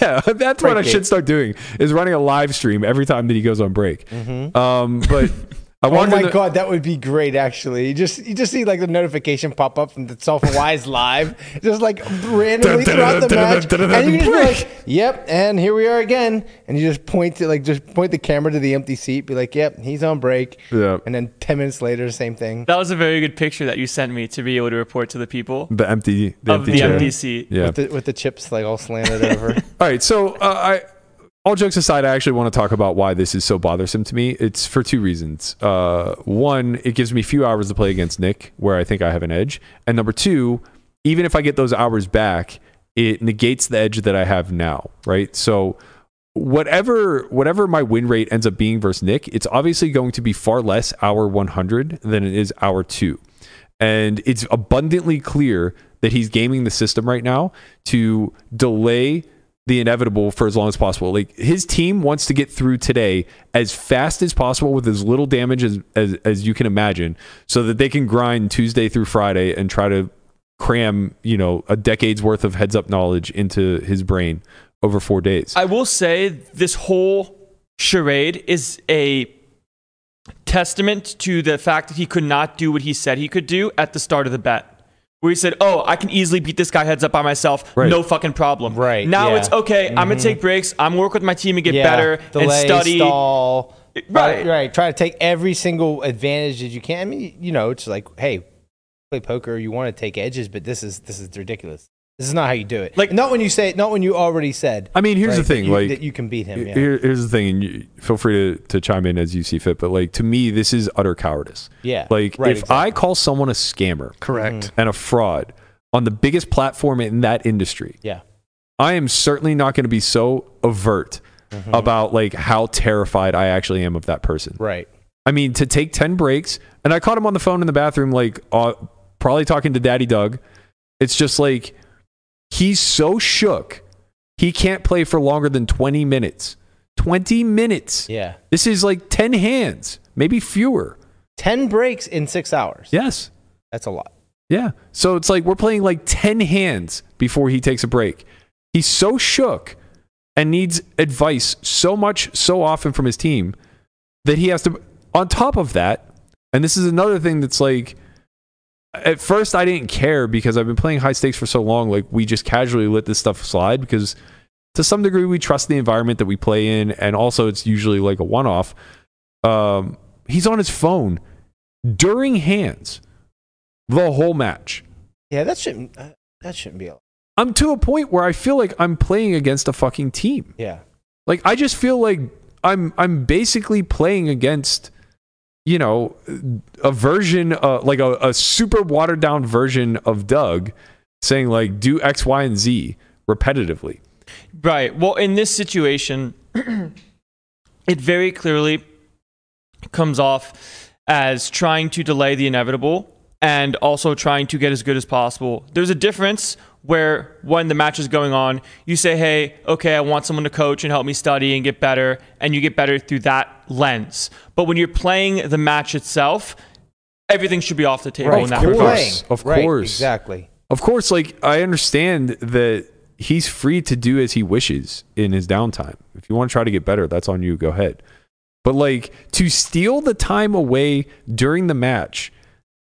Yeah. That's break what I should it. start doing is running a live stream every time that he goes on break. Mm-hmm. Um, but I oh my the- god, that would be great actually. You just you just see like the notification pop up from the SolveForWhy's live, just like randomly throughout the match. And you just be like, yep, and here we are again. And you just point to like just point the camera to the empty seat, be like, yep, he's on break. Yeah. And then ten minutes later, same thing. That was a very good picture that you sent me to be able to report to the people. The empty the of empty the chair. empty seat. Yeah. With the with the chips like all slanted over. All right, so uh, I all jokes aside, I actually want to talk about why this is so bothersome to me. It's for two reasons. Uh, one, it gives me few hours to play against Nick, where I think I have an edge. And number two, even if I get those hours back, it negates the edge that I have now, right? So whatever whatever my win rate ends up being versus Nick, it's obviously going to be far less hour one hundred than it is hour two. And it's abundantly clear that he's gaming the system right now to delay the inevitable for as long as possible. Like, his team wants to get through today as fast as possible with as little damage as, as, as you can imagine, so that they can grind Tuesday through Friday and try to cram, you know, a decade's worth of heads up knowledge into his brain over four days. I will say this whole charade is a testament to the fact that he could not do what he said he could do at the start of the bet, where he said, oh, I can easily beat this guy heads up by myself. Right. No fucking problem. Right. Now yeah. it's okay. Mm-hmm. I'm going to take breaks. I'm going to work with my team and get yeah. better. Delay, and study. Stall. Right. Right. Try to take every single advantage that you can. I mean, you know, it's like, hey, play poker. You want to take edges, but this is this is ridiculous. This is not how you do it. Like, not when you say it, not when you already said. I mean, here's right, the thing. That you, like, that you can beat him. Yeah. Here, here's the thing. And you, feel free to, to chime in as you see fit. But, like, to me, this is utter cowardice. Yeah. Like, right, if exactly. I call someone a scammer. Correct. And a fraud on the biggest platform in that industry. Yeah. I am certainly not going to be so overt mm-hmm. about, like, how terrified I actually am of that person. Right. I mean, to take ten breaks. And I caught him on the phone in the bathroom, like, uh, probably talking to Daddy Doug. It's just like, he's so shook, he can't play for longer than twenty minutes. twenty minutes. Yeah. This is like ten hands, maybe fewer. ten breaks in six hours. Yes. That's a lot. Yeah. So it's like we're playing like ten hands before he takes a break. He's so shook and needs advice so much, so often from his team that he has to, on top of that, and this is another thing that's like, at first, I didn't care because I've been playing high stakes for so long. Like, we just casually let this stuff slide because to some degree we trust the environment that we play in. And also, it's usually like a one-off. Um, he's on his phone during hands the whole match. Yeah, that shouldn't, uh, that shouldn't be allowed. I'm to a point where I feel like I'm playing against a fucking team. Yeah. Like, I just feel like I'm, I'm basically playing against, you know, a version, uh, like a, a super watered down version of Doug saying, like, do X, Y, and Z repetitively. Right. Well, in this situation, it very clearly comes off as trying to delay the inevitable and also trying to get as good as possible. There's a difference where when the match is going on, you say, hey, okay, I want someone to coach and help me study and get better, and you get better through that lens. But when you're playing the match itself, everything should be off the table right, in that course. Of right, course. Exactly. Of course, like, I understand that he's free to do as he wishes in his downtime. If you want to try to get better, that's on you, go ahead. But, like, to steal the time away during the match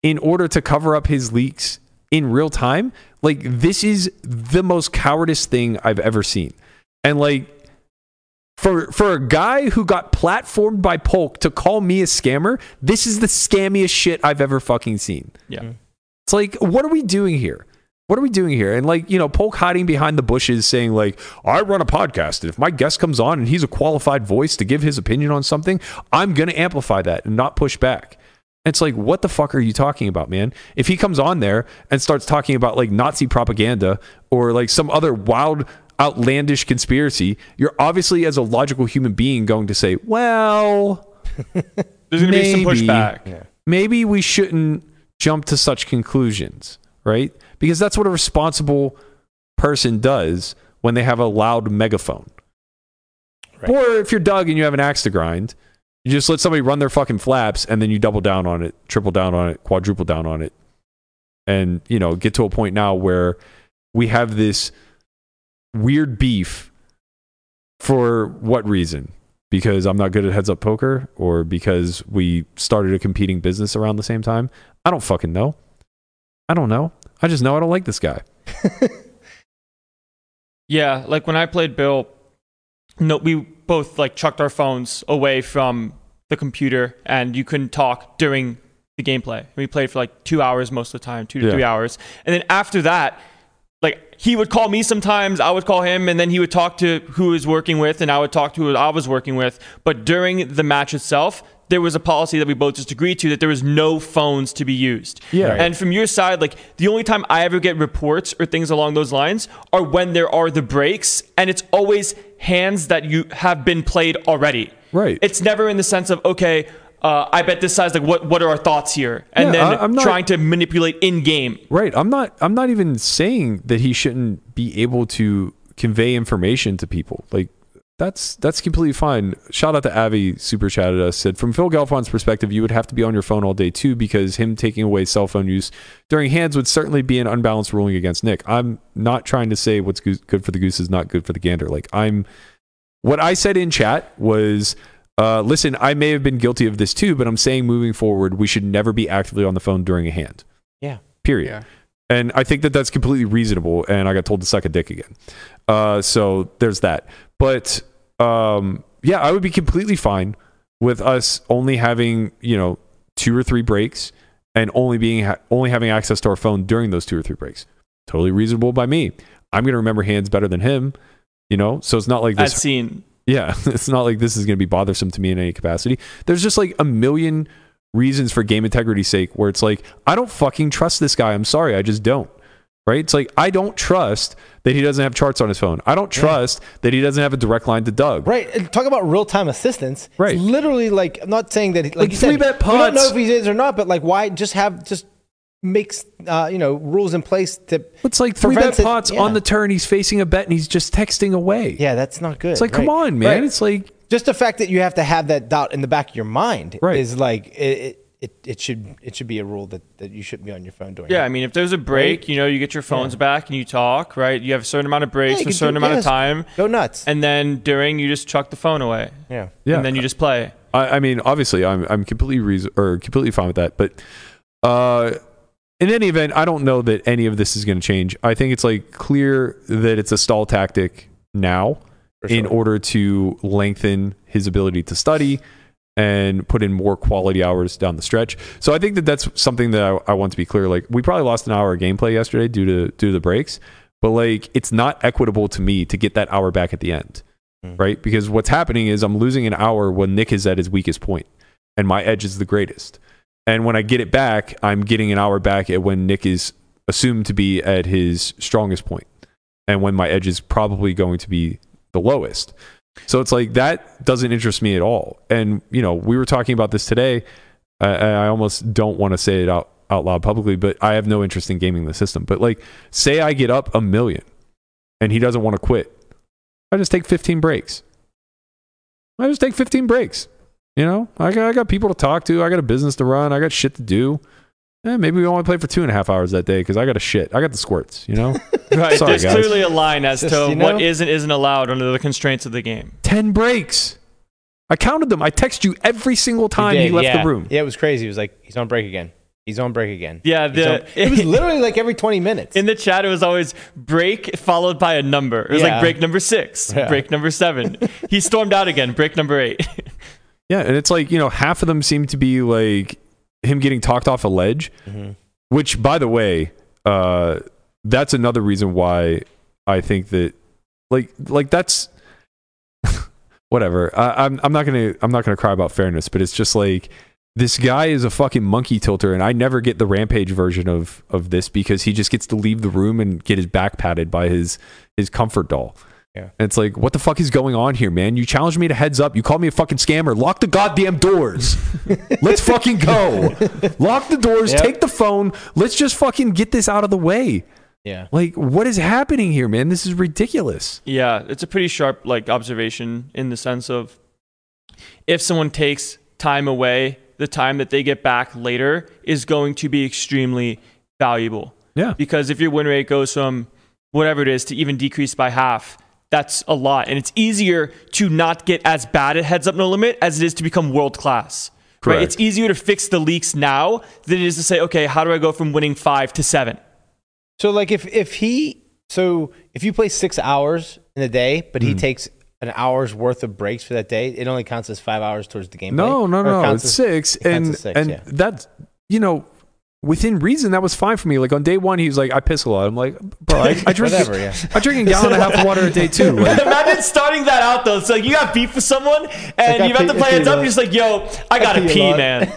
in order to cover up his leaks in real time, like, this is the most cowardice thing I've ever seen. And, like, for for a guy who got platformed by Polk to call me a scammer, this is the scammiest shit I've ever fucking seen. Yeah. It's like, what are we doing here? What are we doing here? And, like, you know, Polk hiding behind the bushes saying, like, I run a podcast, and if my guest comes on and he's a qualified voice to give his opinion on something, I'm going to amplify that and not push back. It's like, what the fuck are you talking about, man? If he comes on there and starts talking about, like, Nazi propaganda or, like, some other wild, outlandish conspiracy, you're obviously, as a logical human being, going to say, well, there's going to be some pushback. Yeah. Maybe we shouldn't jump to such conclusions, right? Because that's what a responsible person does when they have a loud megaphone. Right. Or if you're Doug and you have an axe to grind, you just let somebody run their fucking flaps, and then you double down on it, triple down on it, quadruple down on it. And, you know, get to a point now where we have this weird beef for what reason? Because I'm not good at heads-up poker, or because we started a competing business around the same time? I don't fucking know. I don't know. I just know I don't like this guy. Yeah, like, when I played Bill, no, we both, like, chucked our phones away from the computer, and you couldn't talk during the gameplay. We played for like two hours most of the time, two to yeah. three hours. And then after that, like, he would call me sometimes, I would call him, and then he would talk to who he was working with, and I would talk to who I was working with. But during the match itself, there was a policy that we both just agreed to, that there was no phones to be used. Yeah. Right. And from your side, like, the only time I ever get reports or things along those lines are when there are the breaks, and it's always, hands that you have been played already. Right. It's never in the sense of, okay, uh, I bet this size, like what, what are our thoughts here? And yeah, then I, I'm not, trying to manipulate in game. Right. I'm not, I'm not even saying that he shouldn't be able to convey information to people. Like that's, that's completely fine. Shout out to Avi, super chatted us, said from Phil Galfon's perspective, you would have to be on your phone all day too, because him taking away cell phone use during hands would certainly be an unbalanced ruling against Nick. I'm not trying to say what's good for the goose is not good for the gander. Like I'm, what I said in chat was, uh, listen, I may have been guilty of this too, but I'm saying moving forward, we should never be actively on the phone during a hand. Yeah. Period. Yeah. And I think that that's completely reasonable. And I got told to suck a dick again. Uh, so there's that. But um, yeah, I would be completely fine with us only having, you know, two or three breaks and only being ha- only having access to our phone during those two or three breaks. Totally reasonable by me. I'm going to remember hands better than him, you know? So it's not like this. I've seen. Yeah. It's not like this is going to be bothersome to me in any capacity. There's just like a million reasons for game integrity's sake where it's like, I don't fucking trust this guy. I'm sorry. I just don't. Right. It's like, I don't trust that he doesn't have charts on his phone. I don't trust yeah. that he doesn't have a direct line to Doug. Right. And talk about real time assistance. Right. It's literally like, I'm not saying that, like, like you said, bet pots. We don't know if he is or not, but like, why just have, just makes, uh, you know, rules in place to, it's like three bet pots it, yeah. on the turn. He's facing a bet and he's just texting away. Yeah. That's not good. It's like, right. come on, man. Right. It's like, just the fact that you have to have that doubt in the back of your mind right. is like it, it. It should it should be a rule that, that you shouldn't be on your phone doing. Yeah, it. I mean, if there's a break, right. you know, you get your phones yeah. back and you talk, right? You have a certain amount of breaks, yeah, a certain do, amount yes. of time, go nuts, and then during you just chuck the phone away. Yeah, yeah, and then you just play. I, I mean, obviously, I'm I'm completely reason, or completely fine with that, but uh, in any event, I don't know that any of this is going to change. I think it's like clear that it's a stall tactic now. Sure. In order to lengthen his ability to study and put in more quality hours down the stretch. So I think that that's something that I, I want to be clear. Like we probably lost an hour of gameplay yesterday due to due to the breaks, but like it's not equitable to me to get that hour back at the end, mm. right? Because what's happening is I'm losing an hour when Nick is at his weakest point and my edge is the greatest. And when I get it back, I'm getting an hour back at when Nick is assumed to be at his strongest point and when my edge is probably going to be the lowest. So it's like that doesn't interest me at all. And you know, we were talking about this today. Uh, I almost don't want to say it out, out loud publicly, but I have no interest in gaming the system. But like, say I get up a million and he doesn't want to quit. I just take fifteen breaks. I just take fifteen breaks. You know, I got, I got people to talk to. I got a business to run. I got shit to do. Eh, maybe we only play for two and a half hours that day because I got a shit. I got the squirts, you know? Right. Sorry, there's guys. Clearly a line as Just, to you know, what is and isn't allowed under the constraints of the game. Ten breaks. I counted them. I text you every single time he left yeah. the room. Yeah, it was crazy. It was like, he's on break again. He's on break again. Yeah, the, on, it was literally like every twenty minutes. In the chat, it was always break followed by a number. It was yeah. like break number six, yeah. break number seven. He stormed out again, break number eight. Yeah, and it's like, you know, half of them seem to be like him getting talked off a ledge, mm-hmm. which, by the way, uh, that's another reason why I think that, like, like that's whatever. I, I'm I'm not gonna I'm not gonna cry about fairness, but it's just like this guy is a fucking monkey tilter, and I never get the rampage version of of this because he just gets to leave the room and get his back patted by his his comfort doll. Yeah, and it's like, what the fuck is going on here, man? You challenged me to heads up. You called me a fucking scammer. Lock the goddamn doors. Let's fucking go. Lock the doors. Yep. Take the phone. Let's just fucking get this out of the way. Yeah. Like, what is happening here, man? This is ridiculous. Yeah, it's a pretty sharp like observation in the sense of if someone takes time away, the time that they get back later is going to be extremely valuable. Yeah. Because if your win rate goes from whatever it is to even decrease by half, that's a lot. And it's easier to not get as bad at heads up no limit as it is to become world class. Correct. Right? It's easier to fix the leaks now than it is to say, okay, how do I go from winning five to seven? So like if, if he, so if you play six hours in a day, but mm. he takes an hour's worth of breaks for that day, it only counts as five hours towards the game. No, no, no, no. It's as, six. It and six, and yeah. that's, you know, within reason, that was fine for me. Like on day one, he was like, I piss a lot. I'm like, bro, I, I drink Whatever, yeah. I drink a gallon and a half of water a day too. Like, imagine starting that out though. It's like you got beef with someone and like you have to play heads up. You're just like, yo, I gotta I pee, pee man.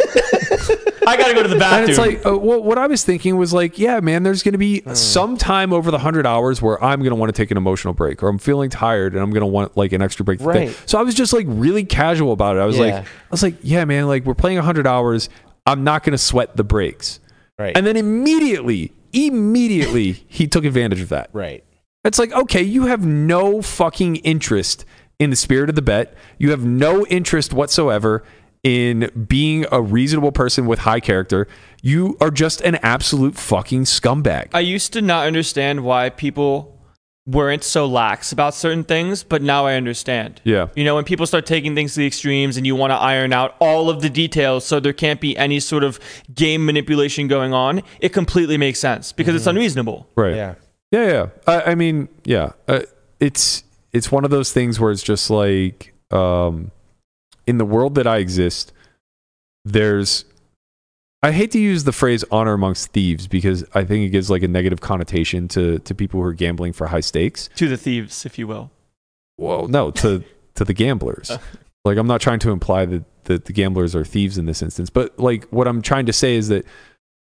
I gotta go to the bathroom. And it's like, uh, well, what I was thinking was like, yeah, man, there's gonna be mm. some time over the hundred hours where I'm gonna want to take an emotional break, or I'm feeling tired and I'm gonna want like an extra break. Right. Thing. So I was just like really casual about it. I was yeah. like, I was like, yeah, man, like we're playing a hundred hours. I'm not gonna sweat the breaks. Right. And then immediately, immediately he took advantage of that. Right. It's like, okay, you have no fucking interest in the spirit of the bet. You have no interest whatsoever in being a reasonable person with high character. You are just an absolute fucking scumbag. I used to not understand why people weren't so lax about certain things, but now I understand. Yeah. You know, when people start taking things to the extremes and you want to iron out all of the details so there can't be any sort of game manipulation going on, it completely makes sense because mm-hmm. it's unreasonable. Right. Yeah. Yeah, yeah. I, I mean, yeah. Uh, it's it's one of those things where it's just like, um, in the world that I exist, there's... I hate to use the phrase honor amongst thieves because I think it gives like a negative connotation to, to people who are gambling for high stakes. To the thieves, if you will. Well, no, to, to the gamblers. Like, I'm not trying to imply that, that the gamblers are thieves in this instance, but like what I'm trying to say is that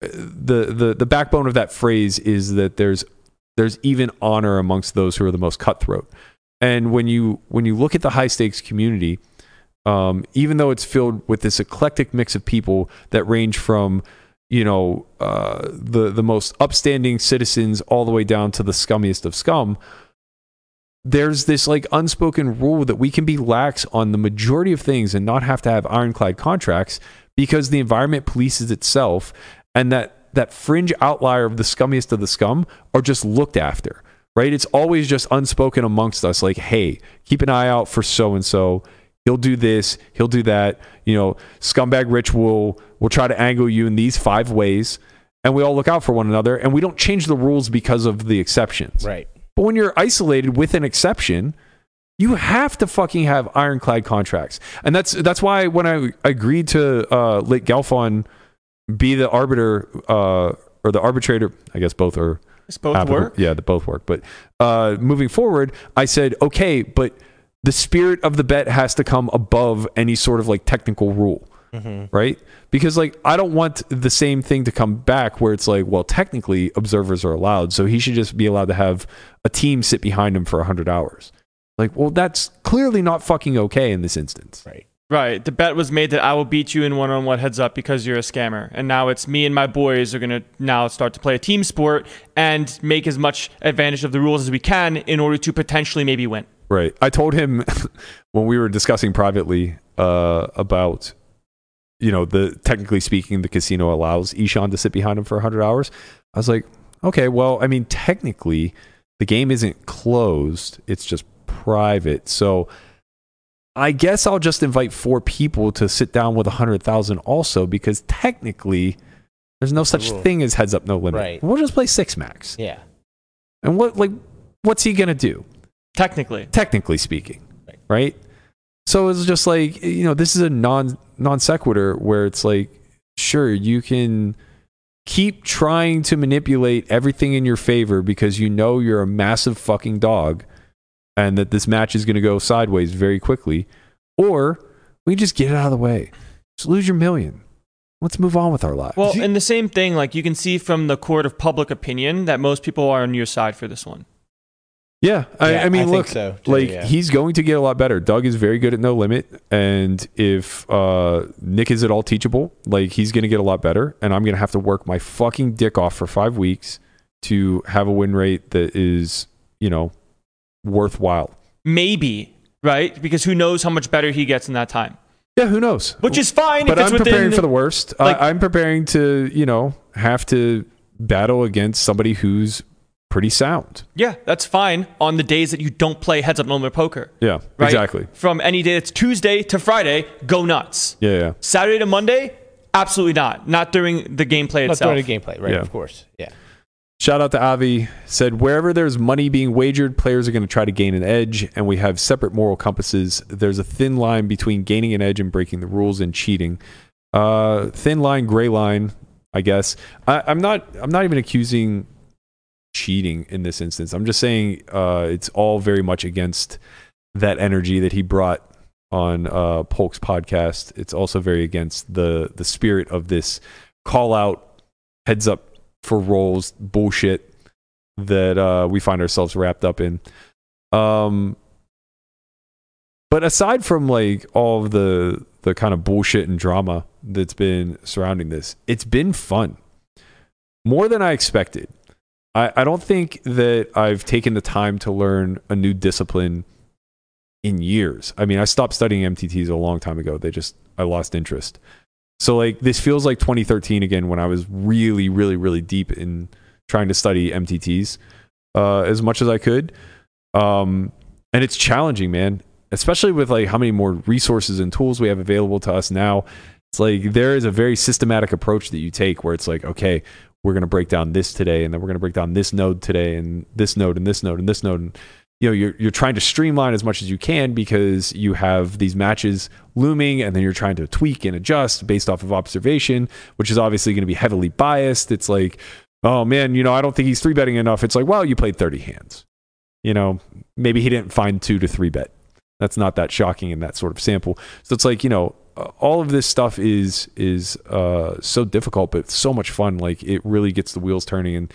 the the, the backbone of that phrase is that there's there's even honor amongst those who are the most cutthroat. And when you when you look at the high stakes community, um, even though it's filled with this eclectic mix of people that range from, you know, uh, the the most upstanding citizens all the way down to the scummiest of scum, there's this like unspoken rule that we can be lax on the majority of things and not have to have ironclad contracts because the environment polices itself, and that that fringe outlier of the scummiest of the scum are just looked after, right? It's always just unspoken amongst us. Like, hey, keep an eye out for so-and-so. He'll do this. He'll do that. You know, scumbag Rich will, will try to angle you in these five ways. And we all look out for one another. And we don't change the rules because of the exceptions. Right. But when you're isolated with an exception, you have to fucking have ironclad contracts. And that's, that's why when I agreed to uh, let Galfon be the arbiter uh, or the arbitrator, I guess both are. It's both applicable. Work. Yeah, they both work. But uh, moving forward, I said, okay, but the spirit of the bet has to come above any sort of like technical rule, mm-hmm. right? Because like I don't want the same thing to come back where it's like, well, technically observers are allowed, so he should just be allowed to have a team sit behind him for one hundred hours. Like, well, that's clearly not fucking okay in this instance. Right. Right. The bet was made that I will beat you in one-on-one heads-up because you're a scammer. And now it's me and my boys are going to now start to play a team sport and make as much advantage of the rules as we can in order to potentially maybe win. Right. I told him when we were discussing privately uh, about, you know, the technically speaking, the casino allows Ishan to sit behind him for one hundred hours. I was like, okay, well, I mean, technically, the game isn't closed. It's just private. So I guess I'll just invite four people to sit down with one hundred thousand also, because technically there's no such thing as heads up, no limit. Right. We'll just play six max. Yeah. And what, like, what's he going to do? Technically. Technically speaking. Right. right? So it's just like, you know, this is a non, non sequitur where it's like, sure, you can keep trying to manipulate everything in your favor because you know you're a massive fucking dog, and that this match is going to go sideways very quickly, or we just get it out of the way. Just lose your million. Let's move on with our lives. Well, and the same thing, like you can see from the court of public opinion that most people are on your side for this one. Yeah, I, yeah, I mean, I look, think so, too, like yeah. he's going to get a lot better. Doug is very good at no limit, and if uh, Nick is at all teachable, like he's going to get a lot better, and I'm going to have to work my fucking dick off for five weeks to have a win rate that is, you know, worthwhile, maybe, right? Because who knows how much better he gets in that time. Yeah, who knows? Which is fine, but if it's I'm preparing the, for the worst. Like, I, I'm preparing to, you know, have to battle against somebody who's pretty sound. Yeah, that's fine on the days that you don't play heads up no limit poker. Yeah, right? Exactly. From any day that's Tuesday to Friday, go nuts. Yeah, yeah. Saturday to Monday, absolutely not. Not during the gameplay not itself. Not during the gameplay, right? Yeah. Of course. Yeah. Shout out to Avi, said, wherever there's money being wagered, players are going to try to gain an edge, and we have separate moral compasses. There's a thin line between gaining an edge and breaking the rules and cheating. Uh, thin line, gray line, I guess. I, I'm not I'm not even accusing cheating in this instance. I'm just saying uh, it's all very much against that energy that he brought on uh, Polk's podcast. It's also very against the the spirit of this call out, heads up for rolls bullshit that uh, we find ourselves wrapped up in. Um, but aside from like all of the the kind of bullshit and drama that's been surrounding this, it's been fun. More than I expected. I, I don't think that I've taken the time to learn a new discipline in years. I mean, I stopped studying M T Ts a long time ago. They just, I lost interest. So like, this feels like twenty thirteen again, when I was really, really, really deep in trying to study M T Ts uh, as much as I could. Um, and it's challenging, man, especially with like how many more resources and tools we have available to us now. It's like, there is a very systematic approach that you take where it's like, okay, we're going to break down this today, and then we're going to break down this node today, and this node, and this node, and this node. And, you know, you're, you're trying to streamline as much as you can because you have these matches looming, and then you're trying to tweak and adjust based off of observation, which is obviously going to be heavily biased. It's like, oh man, you know, I don't think he's three betting enough. It's like, well, you played thirty hands. You know, maybe he didn't find two to three bet. That's not that shocking in that sort of sample. So it's like, you know, all of this stuff is is uh, so difficult, but so much fun. Like, it really gets the wheels turning. And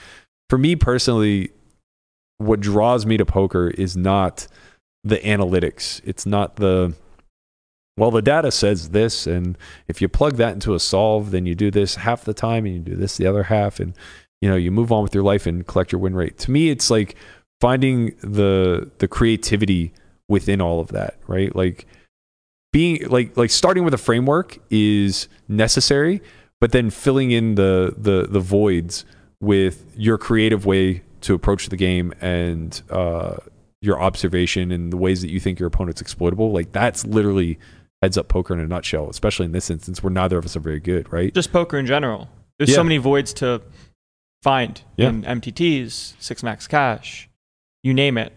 for me personally, what draws me to poker is not the analytics. It's not the, well, the data says this, and if you plug that into a solve, then you do this half the time, and you do this the other half, and you know, you move on with your life and collect your win rate. To me, it's like finding the the creativity within all of that, right? Like, being like like starting with a framework is necessary, but then filling in the the the voids with your creative way to approach the game, and uh, your observation and the ways that you think your opponent's exploitable. Like, that's literally heads up poker in a nutshell, especially in this instance where neither of us are very good, right? Just poker in general. There's yeah. so many voids to find yeah. in M T Ts, six max cash, you name it.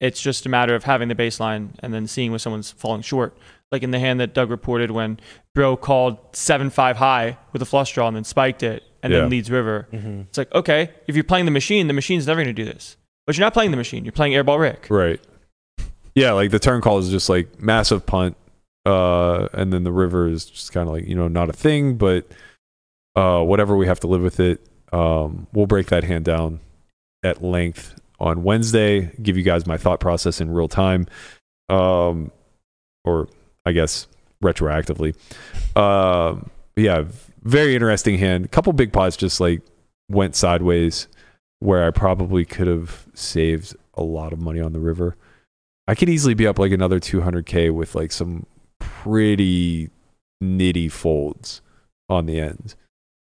It's just a matter of having the baseline and then seeing when someone's falling short. Like in the hand that Doug reported when Bro called seven five high with a flush draw and then spiked it and yeah. then leads river. Mm-hmm. It's like, okay, if you're playing the machine, the machine's never going to do this. But you're not playing the machine. You're playing Airball Rick. Right. Yeah, like the turn call is just like massive punt. Uh, and then the river is just kind of like, you know, not a thing, but uh, whatever, we have to live with it. Um, we'll break that hand down at length on Wednesday, give you guys my thought process in real time. Um, or... I guess retroactively. Uh, yeah, very interesting hand. A couple big pots just like went sideways where I probably could have saved a lot of money on the river. I could easily be up like another two hundred K with like some pretty nitty folds on the end,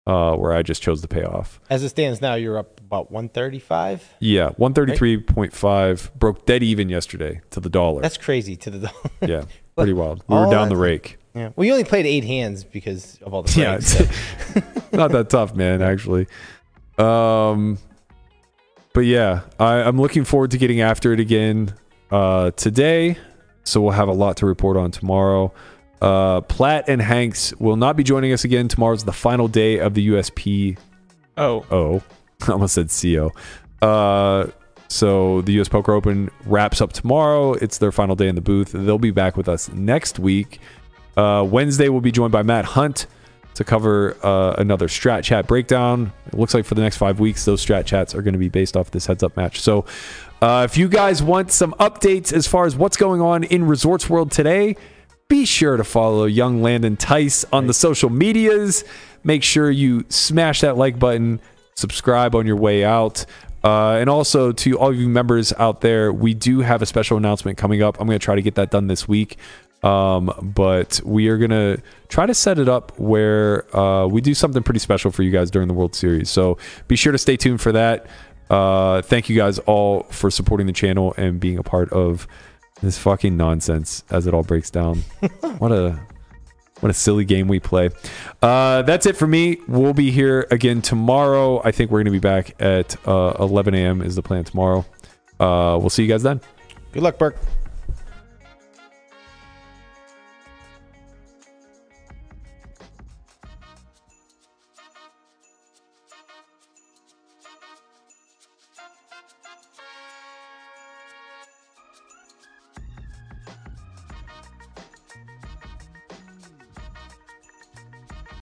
uh, where I just chose the payoff. As it stands now, you're up about one thirty-five? Yeah, one thirty-three point five. Right? Broke dead even yesterday to the dollar. That's crazy, to the dollar. Yeah. Pretty wild. We were down the rake. Yeah. Well, you only played eight hands because of all the breaks. Yeah, so. Not that tough, man, actually. Um, but yeah, I, I'm looking forward to getting after it again uh, today. So we'll have a lot to report on tomorrow. Uh, Platt and Hanks will not be joining us again. Tomorrow's the final day of the U S P. Oh. Oh. I almost said C O. Uh... So the U S Poker Open wraps up tomorrow. It's their final day in the booth. They'll be back with us next week. Uh, Wednesday, we'll be joined by Matt Hunt to cover uh, another Strat Chat breakdown. It looks like for the next five weeks, those Strat Chats are going to be based off this heads-up match. So uh, if you guys want some updates as far as what's going on in Resorts World today, be sure to follow young Landon Tice on the social medias. Make sure you smash that like button. Subscribe on your way out. Uh, and also to all of you members out there, we do have a special announcement coming up. I'm going to try to get that done this week. Um, but we are going to try to set it up where uh, we do something pretty special for you guys during the World Series. So be sure to stay tuned for that. Uh, thank you guys all for supporting the channel and being a part of this fucking nonsense as it all breaks down. What a... What a silly game we play. Uh, that's it for me. We'll be here again tomorrow. I think we're going to be back at uh, eleven a.m. is the plan tomorrow. Uh, we'll see you guys then. Good luck, Burke.